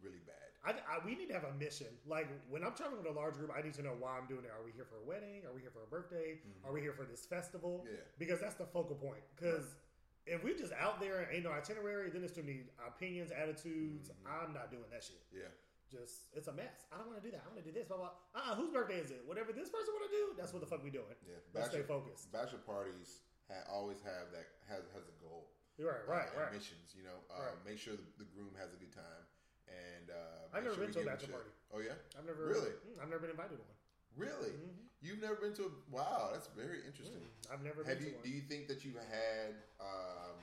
really bad. I, I, we need to have a mission. Like when I'm traveling with a large group, I need to know why I'm doing it. Are we here for a wedding? Are we here for a birthday? Mm-hmm. Are we here for this festival? Yeah. Because that's the focal point. Because. Right. If we're just out there and ain't no itinerary, then it's too many opinions, attitudes. Mm-hmm. I'm not doing that shit. Yeah. Just, it's a mess. I don't want to do that. I want to do this. Blah, blah. Uh-uh, whose birthday is it? Whatever this person want to do, that's what the fuck we doing. Yeah. Bachelor, Let's stay focused. Bachelor parties ha- always have that, has, has a goal. Right, right, uh, right. Missions, you know. Uh, right. Make sure the, the groom has a good time. And, uh, I've never sure been to a bachelor party. Oh, yeah? I've never. Really? Mm, I've never been invited to one. Really? Mm-hmm. You've never been to a... Wow, that's very interesting. Mm, I've never Have been you, to one. Do you think that you've had, um,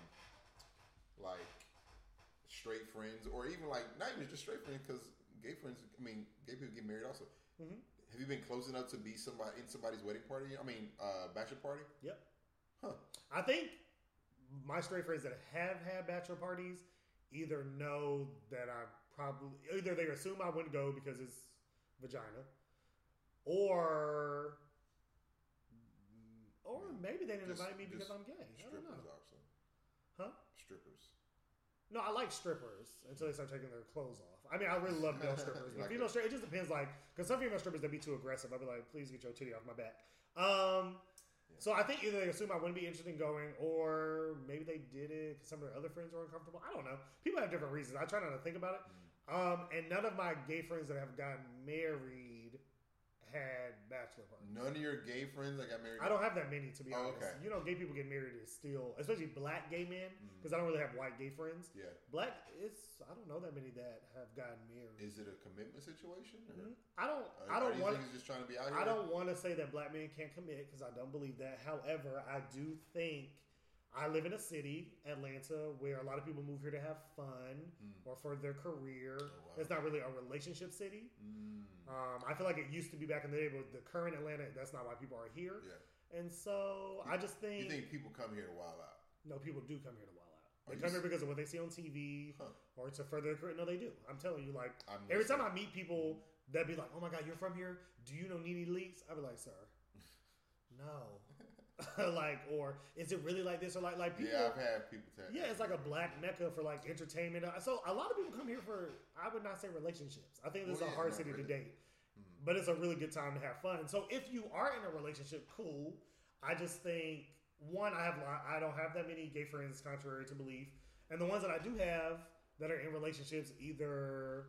like, straight friends, or even, like, not even just straight friends, because gay friends, I mean, gay people get married also. Mm-hmm. Have you been close enough to be somebody in somebody's wedding party? I mean, uh, bachelor party? Yep. Huh. I think my straight friends that have had bachelor parties either know that I probably... Either they assume I wouldn't go because it's vagina... Or, or maybe they didn't just, invite me because I'm gay. I don't know. Also. Huh? Strippers. No, I like strippers until they start taking their clothes off. I mean, I really love male strippers. But like female strippers, it just depends. Like, because some female strippers, they be too aggressive. I'd be like, please get your titty off my back. Um, yeah. So I think either they assume I wouldn't be interested in going, or maybe they did it because some of their other friends were uncomfortable. I don't know. People have different reasons. I try not to think about it. Mm. Um, and none of my gay friends that have gotten married... had bachelor parties. None of your gay friends that got married? I don't have that many, to be honest. Oh, okay. You know, gay people get married is still, especially black gay men, because mm-hmm. I don't really have white gay friends. Yeah. Black, it's, I don't know that many that have gotten married. Is it a commitment situation? Or? Mm-hmm. I don't, or, I don't want to, I don't want to say that black men can't commit, because I don't believe that. However, I do think, I live in a city, Atlanta, where a lot of people move here to have fun mm. or for their career. Oh, wow. It's not really a relationship city. Mm. Um, I feel like it used to be back in the day, but the current Atlanta, that's not why people are here. Yeah. And so you, I just think... You think people come here to wild out? No, people do come here to wild out. They are come here because of what they see on T V huh. or to further their career. No, they do. I'm telling you, like, I'm every time sure. I meet people that be like, oh my God, you're from here? Do you know NeNe Leakes? I be like, sir... No, like, or is it really like this? Or like, like people, yeah, I've had people tell yeah, it's like a black mecca for like entertainment. So a lot of people come here for, I would not say relationships. I think this well, is a yeah, hard city really. to date, mm-hmm. but it's a really good time to have fun. So if you are in a relationship, cool. I just think one, I have, I don't have that many gay friends, contrary to belief, and the ones that I do have that are in relationships, either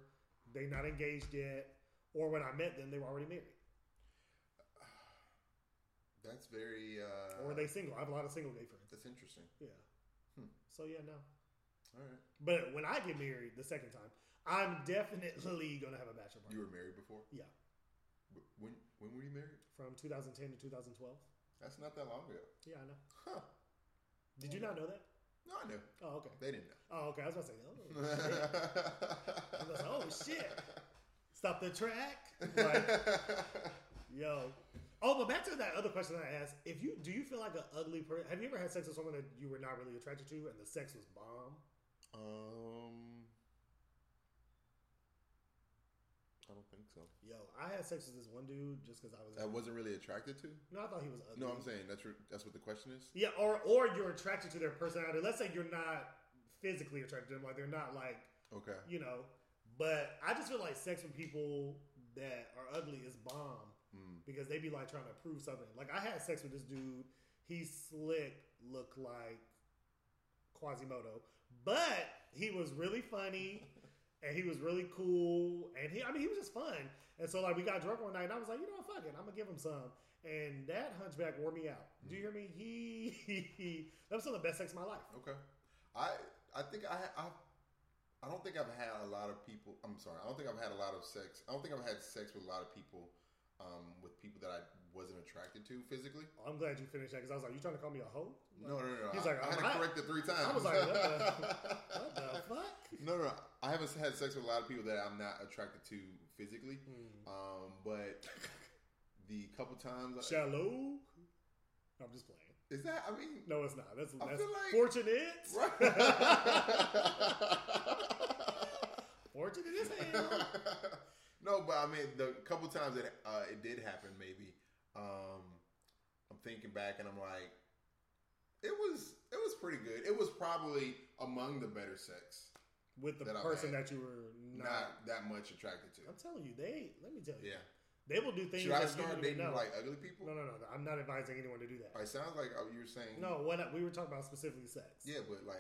they not engaged yet, or when I met them, they were already married. That's very... Uh, or are they single? I have a lot of single gay friends. That's interesting. Yeah. Hmm. So, yeah, no. All right. But when I get married the second time, I'm definitely going to have a bachelor party. You were married before? Yeah. When when were you married? From two thousand ten to two thousand twelve. That's not that long ago. Yeah, I know. Huh. Did you not know that? No, I knew. Oh, okay. They didn't know. Oh, okay. I was about to say, oh, shit. I was like, oh, shit. Stop the track. Like, yo... Oh, but back to that other question that I asked. If you do you feel like an ugly person? Have you ever had sex with someone that you were not really attracted to and the sex was bomb? Um, I don't think so. Yo, I had sex with this one dude just because I was... I wasn't really attracted to? No, I thought he was ugly. No, I'm saying that's that's what the question is? Yeah, or, or you're attracted to their personality. Let's say you're not physically attracted to them. Like, they're not like... Okay. You know, but I just feel like sex with people that are ugly is bomb. Because they be like trying to prove something. Like I had sex with this dude. He slick, looked like Quasimodo. But he was really funny. And he was really cool. And he, I mean, he was just fun. And so, like, we got drunk one night. And I was like, you know what, fuck it. I'm going to give him some. And that hunchback wore me out. Do you hear me? He, he, he that was some of the best sex of my life. Okay. I I think I, I, I don't think I've had a lot of people. I'm sorry. I don't think I've had a lot of sex. I don't think I've had sex with a lot of people, um, with people that I wasn't attracted to physically. Oh, I'm glad you finished that because I was like, you trying to call me a hoe? Like, no, no, no. no. He's I, like, I had to correct it three times. I was like, what the, what the fuck? No, no, no, I haven't had sex with a lot of people that I'm not attracted to physically, mm. um, but the couple times... Shallow? I'm just playing. Is that, I mean... No, it's not. That's, I that's feel like... Fortunate? Right. Fortunate as hell. No, but I mean, the couple times that uh, it did happen, maybe, um, I'm thinking back and I'm like, it was, it was pretty good. It was probably among the better sex. With the that person that you were not, not that much attracted to. I'm telling you, they, let me tell you. Yeah. They will do things. Should I start dating like ugly people? No, no, no, no. I'm not advising anyone to do that. It sounds like you were saying. No, what we were talking about specifically sex. Yeah, but like,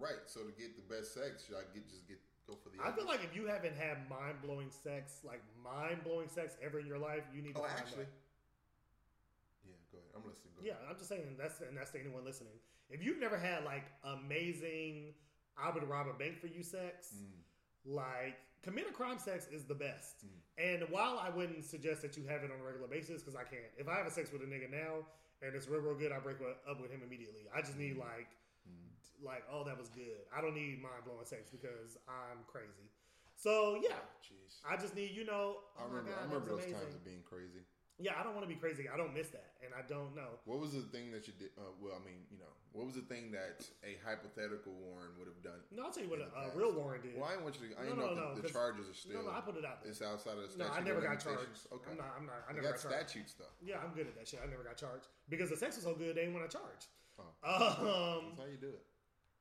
right. So to get the best sex, should I get just get go for the I feel like if you haven't had mind-blowing sex, like mind-blowing sex ever in your life, you need to. Oh, actually. That. Yeah, go ahead. I'm listening. Go ahead. Yeah, I'm just saying that's and that's to anyone listening. If you've never had like amazing... I would rob a bank for you sex. Mm. Like, commit a crime sex is the best. Mm. And while I wouldn't suggest that you have it on a regular basis, because I can't. If I have a sex with a nigga now, and it's real, real good, I break up with him immediately. I just need, mm. like, mm. like, oh, that was good. I don't need mind-blowing sex because I'm crazy. So, yeah. Oh, I just need, you know, oh I remember, my God, I remember those amazing times of being crazy. Yeah, I don't want to be crazy. I don't miss that. And I don't know. What was the thing that you did? Uh, well, I mean, you know, what was the thing that a hypothetical Warren would have done? No, I'll tell you what a uh, real Warren did. Well, I didn't want you to. I no, didn't no, know no, the, the charges are still. No, no, I put it out there. It's outside of the statute. No, I never got charged. Okay. I'm not, I'm not, I never you got, got charged. Statutes, though. Yeah, I'm good at that shit. I never got charged. Because the sex was so good, they didn't want to charge. Oh. Um, That's how you do it.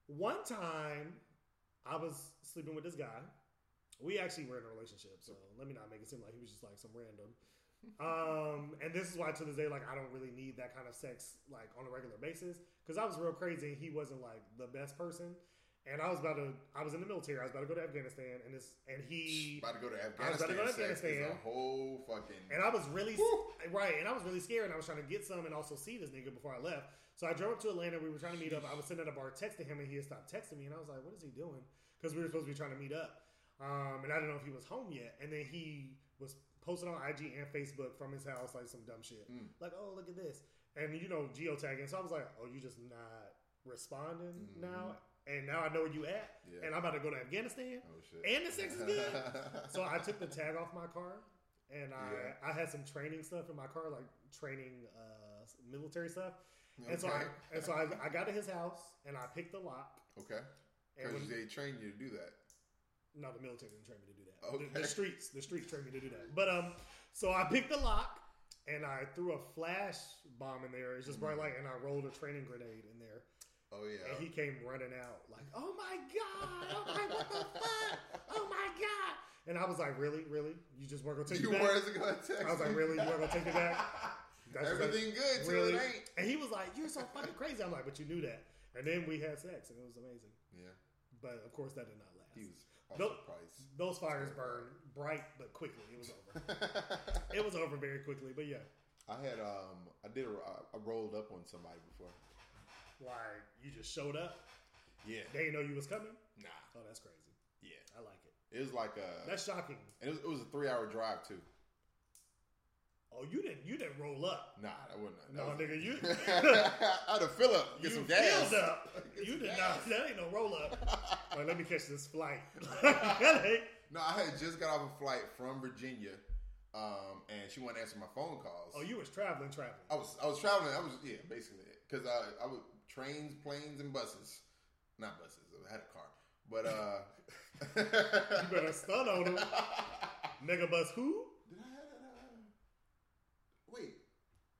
One time, I was sleeping with this guy. We actually were in a relationship, so let me not make it seem like he was just like some random. Um, and this is why to this day, like, I don't really need that kind of sex, like, on a regular basis. Because I was real crazy and he wasn't, like, the best person. And I was about to, I was in the military. I was about to go to Afghanistan. And this, and he... About to go to Afghanistan. I was about to go to Afghanistan. It's a whole fucking... And I was really... Woo! Right. And I was really scared. And I was trying to get some and also see this nigga before I left. So I drove up to Atlanta. We were trying to meet up. I was sitting at a bar texting him and he had stopped texting me. And I was like, what is he doing? Because we were supposed to be trying to meet up. Um, and I didn't know if he was home yet. And then he was... posted on I G and Facebook from his house, like some dumb shit. Mm. Like, oh, look at this. And, you know, geotagging. So I was like, oh, you just not responding mm-hmm. now? And now I know where you at. Yeah. And I'm about to go to Afghanistan. Oh, shit. And the sex is good. So I took the tag off my car. And I, yeah. I had some training stuff in my car, like training uh, military stuff. Okay. And so, I, and so I, I got to his house and I picked the lock. Okay. Because they trained you to do that. No, the military didn't train me to do that. Okay. The, the streets, the streets trained me to do that. But um, so I picked the lock and I threw a flash bomb in there. It's just bright light, and I rolled a training grenade in there. Oh yeah. And he came running out like, "Oh my god! Oh my what the fuck! Oh my god!" And I was like, "Really, really? You just weren't gonna take you me back?" You weren't gonna text me. I was like, "Really? You weren't gonna take me back?" That's everything like, good till really? It ain't. And he was like, "You're so fucking crazy." I'm like, "But you knew that." And then we had sex, and it was amazing. Yeah. But of course, that did not last. He was those, those fires burned bright but quickly. It was over. It was over very quickly. But yeah, I had um, I did a, I rolled up on somebody before. Like you just showed up. Yeah, they didn't know you was coming. Nah. Oh, that's crazy. Yeah, I like it. It was like a that's shocking. It was, it was a three hour drive too. Oh, you didn't you didn't roll up. Nah, that wouldn't. That no, was, nigga, you. I'd have fill up. Get you some gas. Filled up. Get you did gas. Not. That ain't no roll up. Like, let me catch this flight. No, I had just got off a flight from Virginia, um, and she wouldn't answer my phone calls. Oh, you was traveling, traveling. I was, I was traveling. I was, yeah, basically, because I, I was trains, planes, and buses. Not buses. I had a car, but uh, you better stun on them, nigga. Bus who? Did I have Wait,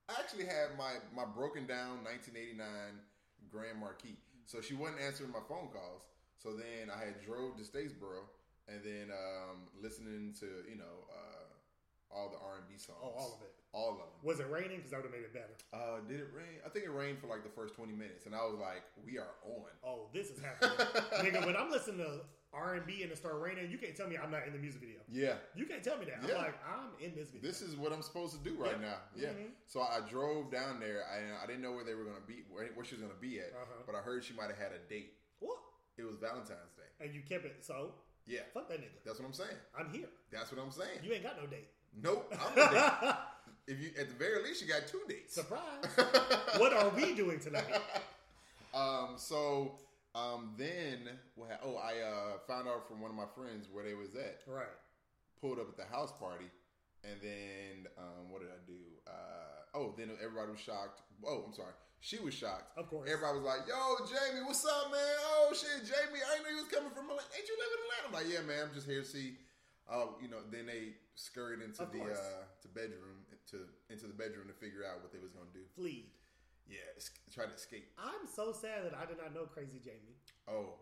I actually had my, my broken down nineteen eighty-nine Grand Marquis. So she wasn't answering my phone calls. So then I had drove to Statesboro and then um, listening to, you know, uh, all the R and B songs. Oh, all of it. All of them. Was it raining? Because that would have made it better. Uh, did it rain? I think it rained for like the first twenty minutes, and I was like, "We are on." Oh, this is happening, nigga. When I'm listening to R and B and it start raining, you can't tell me I'm not in the music video. Yeah, you can't tell me that. Yeah. I'm like, I'm in this video. This is what I'm supposed to do right yeah. now. Yeah. Mm-hmm. So I drove down there. I I didn't know where they were gonna be, where she was gonna be at, uh-huh. but I heard she might have had a date. What? It was Valentine's Day. And you kept it so. Yeah. Fuck that nigga. That's what I'm saying. I'm here. That's what I'm saying. You ain't got no date. Nope. I'm the date. If you, at the very least, you got two dates. Surprise. What are we doing tonight? Um. So, um. Then, well, oh, I uh, found out from one of my friends where they was at. Right. Pulled up at the house party, and then, um, what did I do? Uh. Oh, then everybody was shocked. Oh, I'm sorry. She was shocked. Of course. Everybody was like, yo, Jamie, what's up, man? Oh, shit, Jamie, I didn't know you was coming from Atlanta. Ain't you living in Atlanta? I'm like, yeah, man, I'm just here to see. Oh, uh, you know, then they scurried into the uh, to bedroom, to into the bedroom to figure out what they was going to do. Flee. Yeah, try to escape. I'm so sad that I did not know Crazy Jamie. Oh,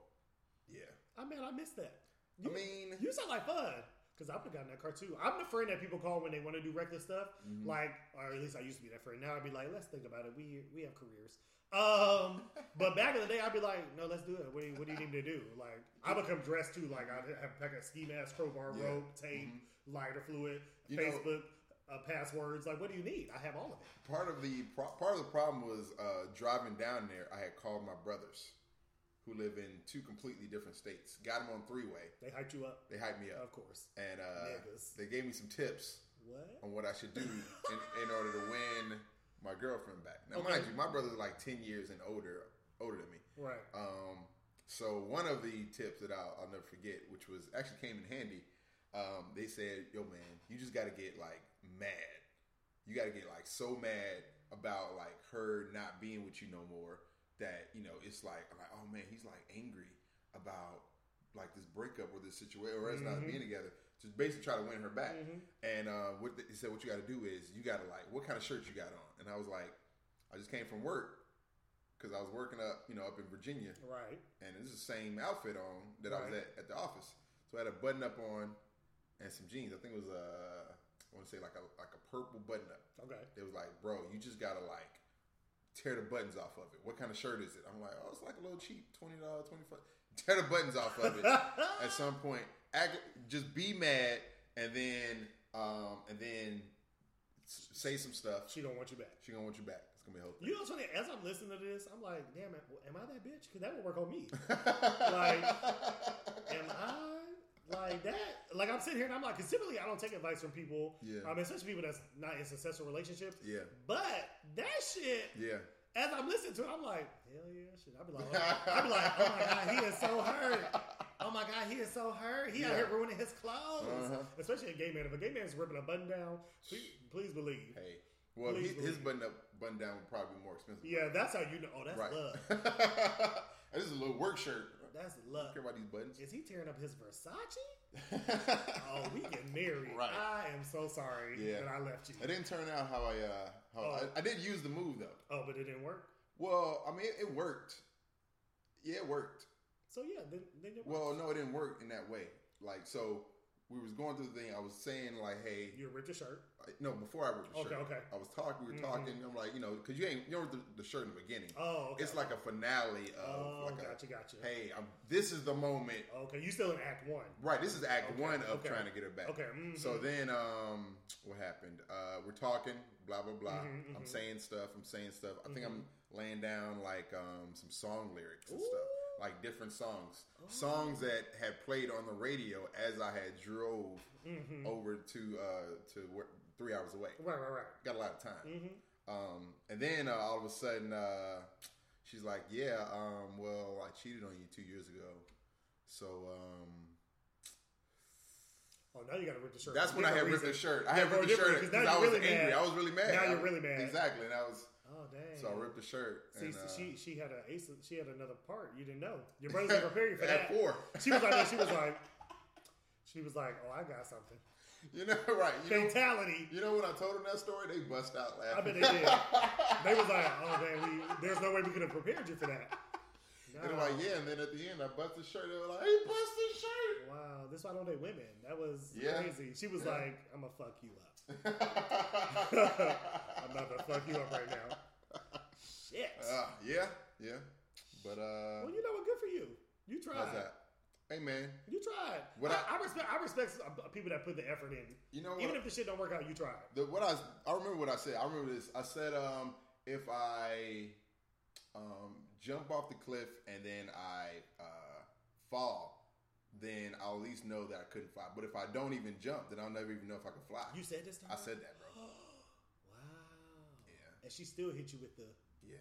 yeah. I mean, I missed that. You, I mean. You sound like fun. Because I've gotten that card too. I'm the friend that people call when they want to do reckless stuff. Mm-hmm. Like, or at least I used to be that friend. Now I'd be like, let's think about it. We we have careers. Um, but back in the day, I'd be like, no, let's do it. What do you, what do you need me to do? Like, I become dressed too. Like, I have like a ski mask, crowbar, yeah. rope, tape, mm-hmm. lighter fluid, you Facebook, know, uh, passwords. Like, what do you need? I have all of it. Part of the pro- part of the problem was uh, driving down there. I had called my brothers, who live in two completely different states. Got them on three-way. They hyped you up? They hyped me up. Of course. And uh, they gave me some tips what? on what I should do in, in order to win my girlfriend back. Now, okay. mind you, my brother's like ten years and older older than me. Right. Um, so one of the tips that I'll, I'll never forget, which was actually came in handy, um, they said, yo, man, you just got to get like mad. You got to get like so mad about like her not being with you no more. That, you know, it's like, I'm like, oh man, he's like angry about like this breakup or this situation or us mm-hmm. not being together. So basically try to win her back. Mm-hmm. And uh, what they said, what you got to do is you got to like, what kind of shirt you got on? And I was like, I just came from work because I was working up, you know, up in Virginia. Right. And this is the same outfit on that right. I was at at the office. So I had a button up on and some jeans. I think it was a, I want to say like a, like a purple button up. Okay. It was like, bro, you just got to like, tear the buttons off of it. What kind of shirt is it? I'm like, oh, it's like a little cheap, twenty dollars, twenty-five dollars. Tear the buttons off of it at some point. Act, just be mad and then um, and then say some stuff. She don't want you back. She don't want you back. It's going to be a whole thing. You know what's funny? As I'm listening to this, I'm like, damn, am I that bitch? Because that would work on me. Like, am I like that? Like, I'm sitting here and I'm like, because typically I don't take advice from people. Yeah. I mean, especially people that's not in successful relationships. Yeah. But that shit. Yeah. As I'm listening to it, I'm like, hell yeah, shit. I'd be like, oh, I'd be like, oh my God, he is so hurt. Oh my God, he is so hurt. He yeah. out here ruining his clothes. Uh-huh. Especially a gay man. If a gay man's ripping a button down, please, please believe. Hey. Well, he, his button up, button down would probably be more expensive. Yeah, that's how you know. Oh, that's right. love. This is a little work shirt. That's love. I don't care about these buttons. Is he tearing up his Versace? Oh, we get married. Right. I am so sorry yeah. that I left you. It didn't turn out how I. Uh, how oh. I, I did use the move though. Oh, but it didn't work. Well, I mean, it, it worked. Yeah, it worked. So yeah, then, then it worked. Well, no, it didn't work in that way. Like so. We was going through the thing. I was saying like, "Hey, you ripped your shirt." Like, no, before I ripped the okay, shirt. Okay, okay. I was talking. We were mm-hmm. talking. I'm like, you know, because you ain't you know the, the shirt in the beginning. Oh, okay. It's like a finale of oh, like gotcha, a, gotcha. Hey, I'm, this is the moment. Okay, you still in Act One, right? This is Act okay, One of okay. trying to get her back. Okay. Mm-hmm. So then, um, what happened? Uh, we're talking, blah blah blah. Mm-hmm, mm-hmm. I'm saying stuff. I'm saying stuff. I mm-hmm. think I'm laying down like um some song lyrics and Ooh. stuff. Like different songs, oh. songs that had played on the radio as I had drove mm-hmm. over to uh, to work, three hours away. Right, right, right. Got a lot of time. Mm-hmm. Um, and then uh, all of a sudden, uh, she's like, "Yeah, um, well, I cheated on you two years ago, so." Um, oh, now you got to rip the shirt. That's when I had ripped the shirt. I had ripped the shirt because I was angry. I was really mad. Now you're really mad. Exactly, and I was. Oh dang! So I ripped the shirt. See, and, uh, she she had a ace. She had another part you didn't know. Your brother's didn't prepare you for that. Four. She was like, she was like, she was like, oh, I got something. You know, right? You Fatality. Know, you know when I told them that story, they bust out laughing. I bet they did. They was like, oh man, we, there's no way we could have prepared you for that. No. And they're like, yeah, and then at the end, I busted the shirt. They were like, he busted the shirt. Wow, this why I don't date women. That was yeah. crazy. She was yeah. like, I'm gonna fuck you up. I'm not gonna fuck you up right now. Shit. Uh, yeah, yeah. But uh, well, you know what? Good for you. You tried. How's that? Hey man, you tried. What I, I, I respect, I respect people that put the effort in. You know, what, even if the shit don't work out, you tried. The, what I, I remember what I said. I remember this. I said, um, if I um, jump off the cliff and then I uh, fall, then I'll at least know that I couldn't fly. But if I don't even jump, then I'll never even know if I can fly. You said this time. I said that, bro. Wow. Yeah. And she still hit you with the. Yeah.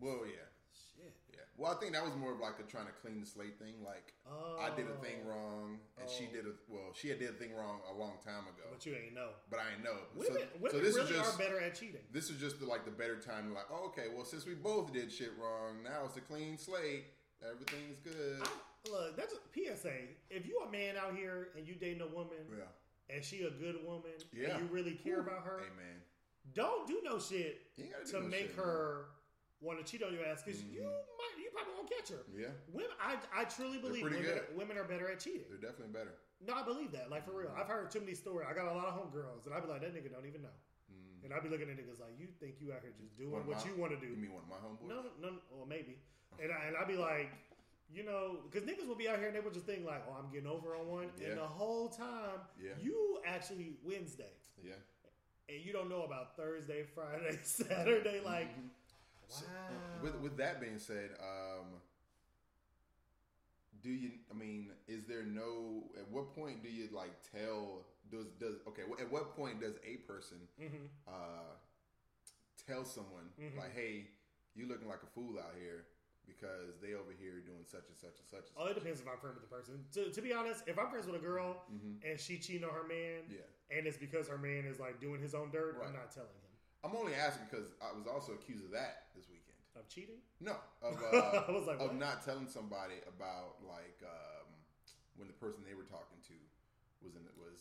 Well, yeah. Shit. Yeah. Well, I think that was more of like a trying to clean the slate thing. Like, oh. I did a thing wrong, and oh. she did a well, she had did a thing wrong a long time ago. But you ain't know. But I ain't know. Women, so, women so this really is just, are better at cheating. This is just the, like the better time. Like, oh, okay, well, since we both did shit wrong, now it's a clean slate. Everything's good. I, look, that's a P S A. If you a man out here and you dating a woman, yeah. and she a good woman, yeah. and you really care Ooh. About her, hey, man. Don't do no shit to do no make shit, her. Man. Want to cheat on your ass because mm-hmm. you might, you probably won't catch her. Yeah, women. I, I truly believe women are, women are better at cheating. They're definitely better. No, I believe that. Like for real, I've heard too many stories. I got a lot of homegirls, and I be like, that nigga don't even know. Mm. And I be looking at niggas like, you think you out here just doing what my, you want to do? You mean one of my homeboys? No, no, no, or maybe. And I, and I be like, you know, because niggas will be out here and they will just think like, oh, I'm getting over on one, yeah. and the whole time, yeah. you actually Wednesday, yeah, and you don't know about Thursday, Friday, Saturday, like. Mm-hmm. Wow. So, with with that being said, um, do you? I mean, is there no? At what point do you like tell? Does does okay? At what point does a person mm-hmm. uh, tell someone mm-hmm. like, "Hey, you looking like a fool out here because they over here doing such and such and such"? And oh, such. It depends if I'm friends with the person. To to be honest, if I'm friends with a girl mm-hmm. and she cheating on her man, yeah. and it's because her man is like doing his own dirt, right. I'm not telling him. I'm only asking because I was also accused of that this weekend. Of cheating? No. Of uh, I was like, of not telling somebody about like um, when the person they were talking to was in it was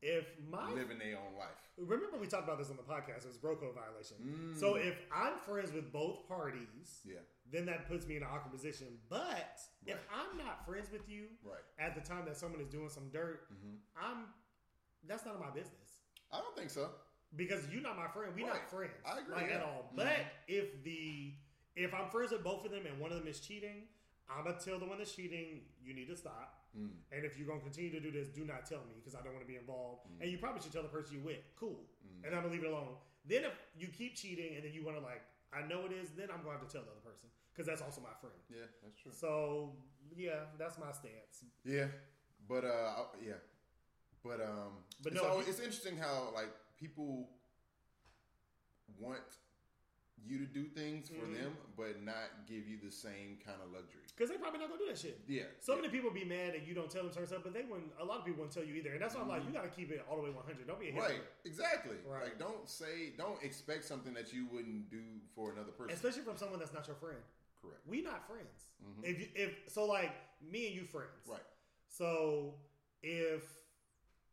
if my, living their own life. Remember we talked about this on the podcast. It was bro code violation. Mm. So if I'm friends with both parties, yeah. then that puts me in an awkward position. But right. if I'm not friends with you right. at the time that someone is doing some dirt, mm-hmm. I'm that's none of my business. I don't think so. Because you're not my friend. We're right. not friends. I agree. Like, yeah. at all. But mm-hmm. if the if I'm friends with both of them and one of them is cheating, I'm going to tell the one that's cheating, you need to stop. Mm. And if you're going to continue to do this, do not tell me because I don't want to be involved. Mm. And you probably should tell the person you're with. Cool. Mm. And I'm going to leave it alone. Then if you keep cheating and then you want to like, I know it is, then I'm going to have to tell the other person because that's also my friend. Yeah, that's true. So, yeah, that's my stance. Yeah. But, uh, yeah. But, um, but no, it's, always, you, it's interesting how, like, people want you to do things for mm-hmm. them, but not give you the same kind of luxury. Because they're probably not going to do that shit. Yeah. So yeah. many people be mad that you don't tell them certain stuff, but they wouldn't, a lot of people wouldn't tell you either. And that's why I'm like, you got to keep it all the way one hundred. Don't be a hypocrite. Right. Exactly. Right. Like, don't say, don't expect something that you wouldn't do for another person. Especially from someone that's not your friend. Correct. We not friends. Mm-hmm. If you, if so, like, me and you friends. Right. So, if...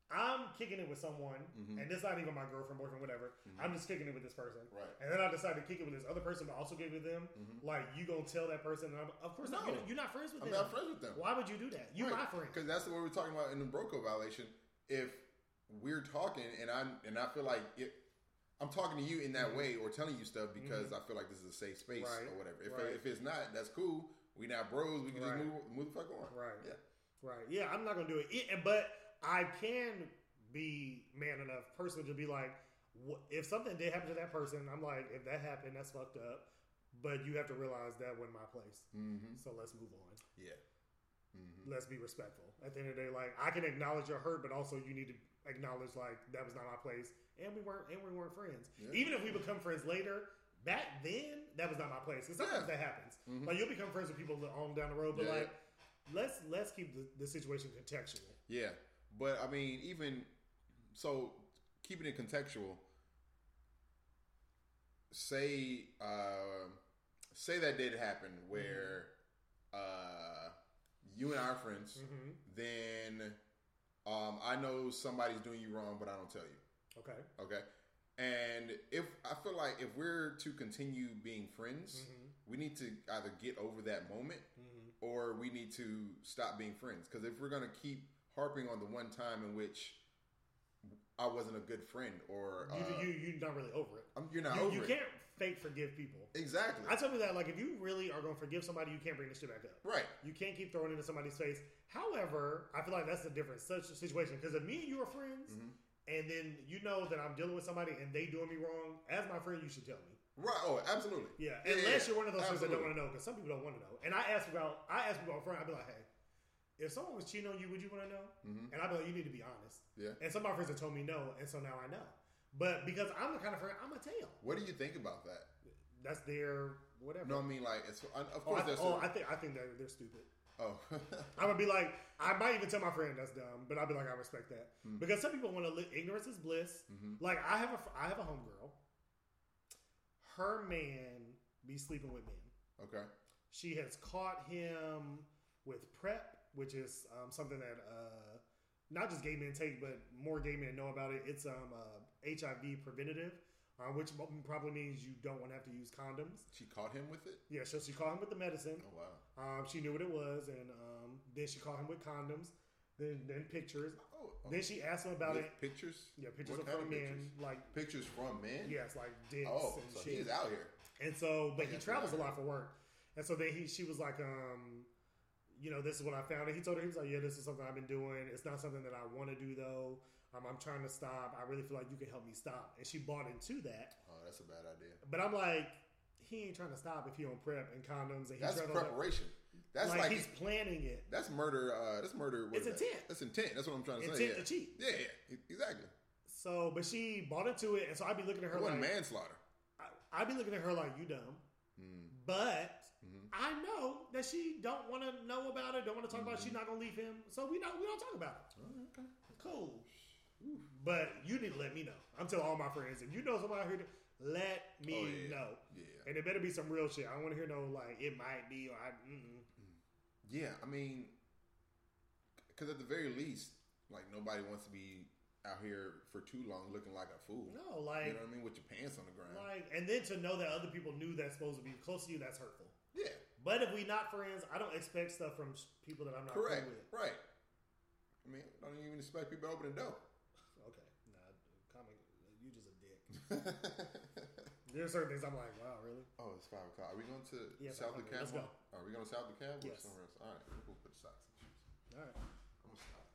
I'm kicking it with someone, mm-hmm. and it's not even my girlfriend, boyfriend, whatever. Mm-hmm. I'm just kicking it with this person. Right. And then I decide to kick it with this other person, but also get with them. Mm-hmm. Like, you going to tell that person, and I'm, of course no. not. You're not friends with I'm them. I'm not friends with them. Why would you do that? You're right. my friend. Because that's what we're talking about in the bro code violation. If we're talking, and I and I feel like it, I'm talking to you in that mm-hmm. way or telling you stuff because mm-hmm. I feel like this is a safe space right. or whatever. If, right. if it's not, that's cool. We not bros. We can right. just move, move the fuck on. Right. Yeah. Right. Yeah, I'm not going to do it. it but... I can be man enough personally to be like, if something did happen to that person, I'm like, if that happened, that's fucked up. But you have to realize that wasn't my place. Mm-hmm. So let's move on. Yeah. Mm-hmm. Let's be respectful. At the end of the day, like, I can acknowledge your hurt, but also you need to acknowledge, like, that was not my place. And we weren't, and we weren't friends. Yeah. Even if we become friends later, back then, that was not my place. Because sometimes yeah. that happens. Mm-hmm. Like, you'll become friends with people on down the road, but, yeah. like, let's let's keep the, the situation contextual. Yeah. But, I mean, even, so, keeping it contextual, say uh, say that did happen where mm-hmm. uh, you and I are friends, mm-hmm. then um, I know somebody's doing you wrong, but I don't tell you. Okay. Okay. And if I feel like if we're to continue being friends, mm-hmm. we need to either get over that moment mm-hmm. or we need to stop being friends. Because if we're going to keep harping on the one time in which I wasn't a good friend, or uh, you, you, you're not really over it. I'm, you're not you, over you it. You can't fake forgive people. Exactly. I tell you that, like, if you really are going to forgive somebody, you can't bring this shit back up. Right. You can't keep throwing it into somebody's face. However, I feel like that's a different such a situation, because if me and you are friends, mm-hmm. and then you know that I'm dealing with somebody and they doing me wrong, as my friend, you should tell me. Right. Oh, absolutely. Yeah. yeah Unless yeah, you're one of those absolutely. friends that don't want to know, because some people don't want to know. And I ask about, I ask about a friend, I'd be like, hey, if someone was cheating on you, would you want to know? Mm-hmm. And I'd be like, you need to be honest. Yeah. And some of my friends have told me no, and so now I know. But because I'm the kind of friend, I'm going to tell. What do you think about that? That's their whatever. No, I mean, like, it's, of course oh, they're stupid. Oh, I think, I think they're, they're stupid. Oh. I'm going to be like, I might even tell my friend that's dumb, but I'll be like, I respect that. Mm-hmm. Because some people want to live, ignorance is bliss. Mm-hmm. Like, I have a, I have a homegirl. Her man be sleeping with men. Okay. She has caught him with PrEP, which is um, something that uh, not just gay men take, but more gay men know about it. It's um, uh, H I V preventative, uh, which probably means you don't want to have to use condoms. She caught him with it? Yeah, so she caught him with the medicine. Oh, wow. Um, she knew what it was, and um, then she caught him with condoms, then then pictures. Oh, okay. Then she asked him about with it. Pictures? Yeah, pictures what from men. Pictures? Like, pictures from men? Yes, yeah, like dicks oh, and so shit. Oh, he's out here. And so, but oh, he travels a lot for work. And so then he, she was like, um... you know, this is what I found. And he told her, he was like, yeah, this is something I've been doing. It's not something that I want to do, though. Um, I'm trying to stop. I really feel like you can help me stop. And she bought into that. Oh, that's a bad idea. But I'm like, he ain't trying to stop if he on PrEP and condoms. And he that's preparation. To, that's like, like he's planning it. That's murder. Uh, that's murder. What it's is intent. That? That's intent. That's what I'm trying to intent say. Intent to yeah. cheat. Yeah, yeah, exactly. So, but she bought into it. And so I'd be looking at her it wasn't like. manslaughter. I, I'd be looking at her like, you dumb. Mm. But mm-hmm. I know that she don't want to know about it, don't want to talk mm-hmm. about it. She's not going to leave him. So we don't, we don't talk about it. Oh, okay. Cool. Ooh. But you need to let me know. I'm telling all my friends, if you know somebody out here, let me oh, yeah. know. Yeah. And it better be some real shit. I don't want to hear no, like, it might be, or I, mm-mm. Yeah, I mean, because at the very least, like, nobody wants to be out here for too long looking like a fool. No, like, you know what I mean, with your pants on the ground. Like, and then to know that other people knew that's supposed to be close to you, that's hurtful. Yeah. But if we not friends, I don't expect stuff from people that I'm not friends with. Right. I mean, I don't even expect people to open the door. Okay. Nah, comic, you just a dick. There are certain things I'm like, wow, really? Oh, it's five o'clock. Are we going to yes, South DeKalb? Let's go. Are we going to South DeKalb or yes. somewhere else? All right, we'll put the socks in the shoes. All right. I'm gonna stop.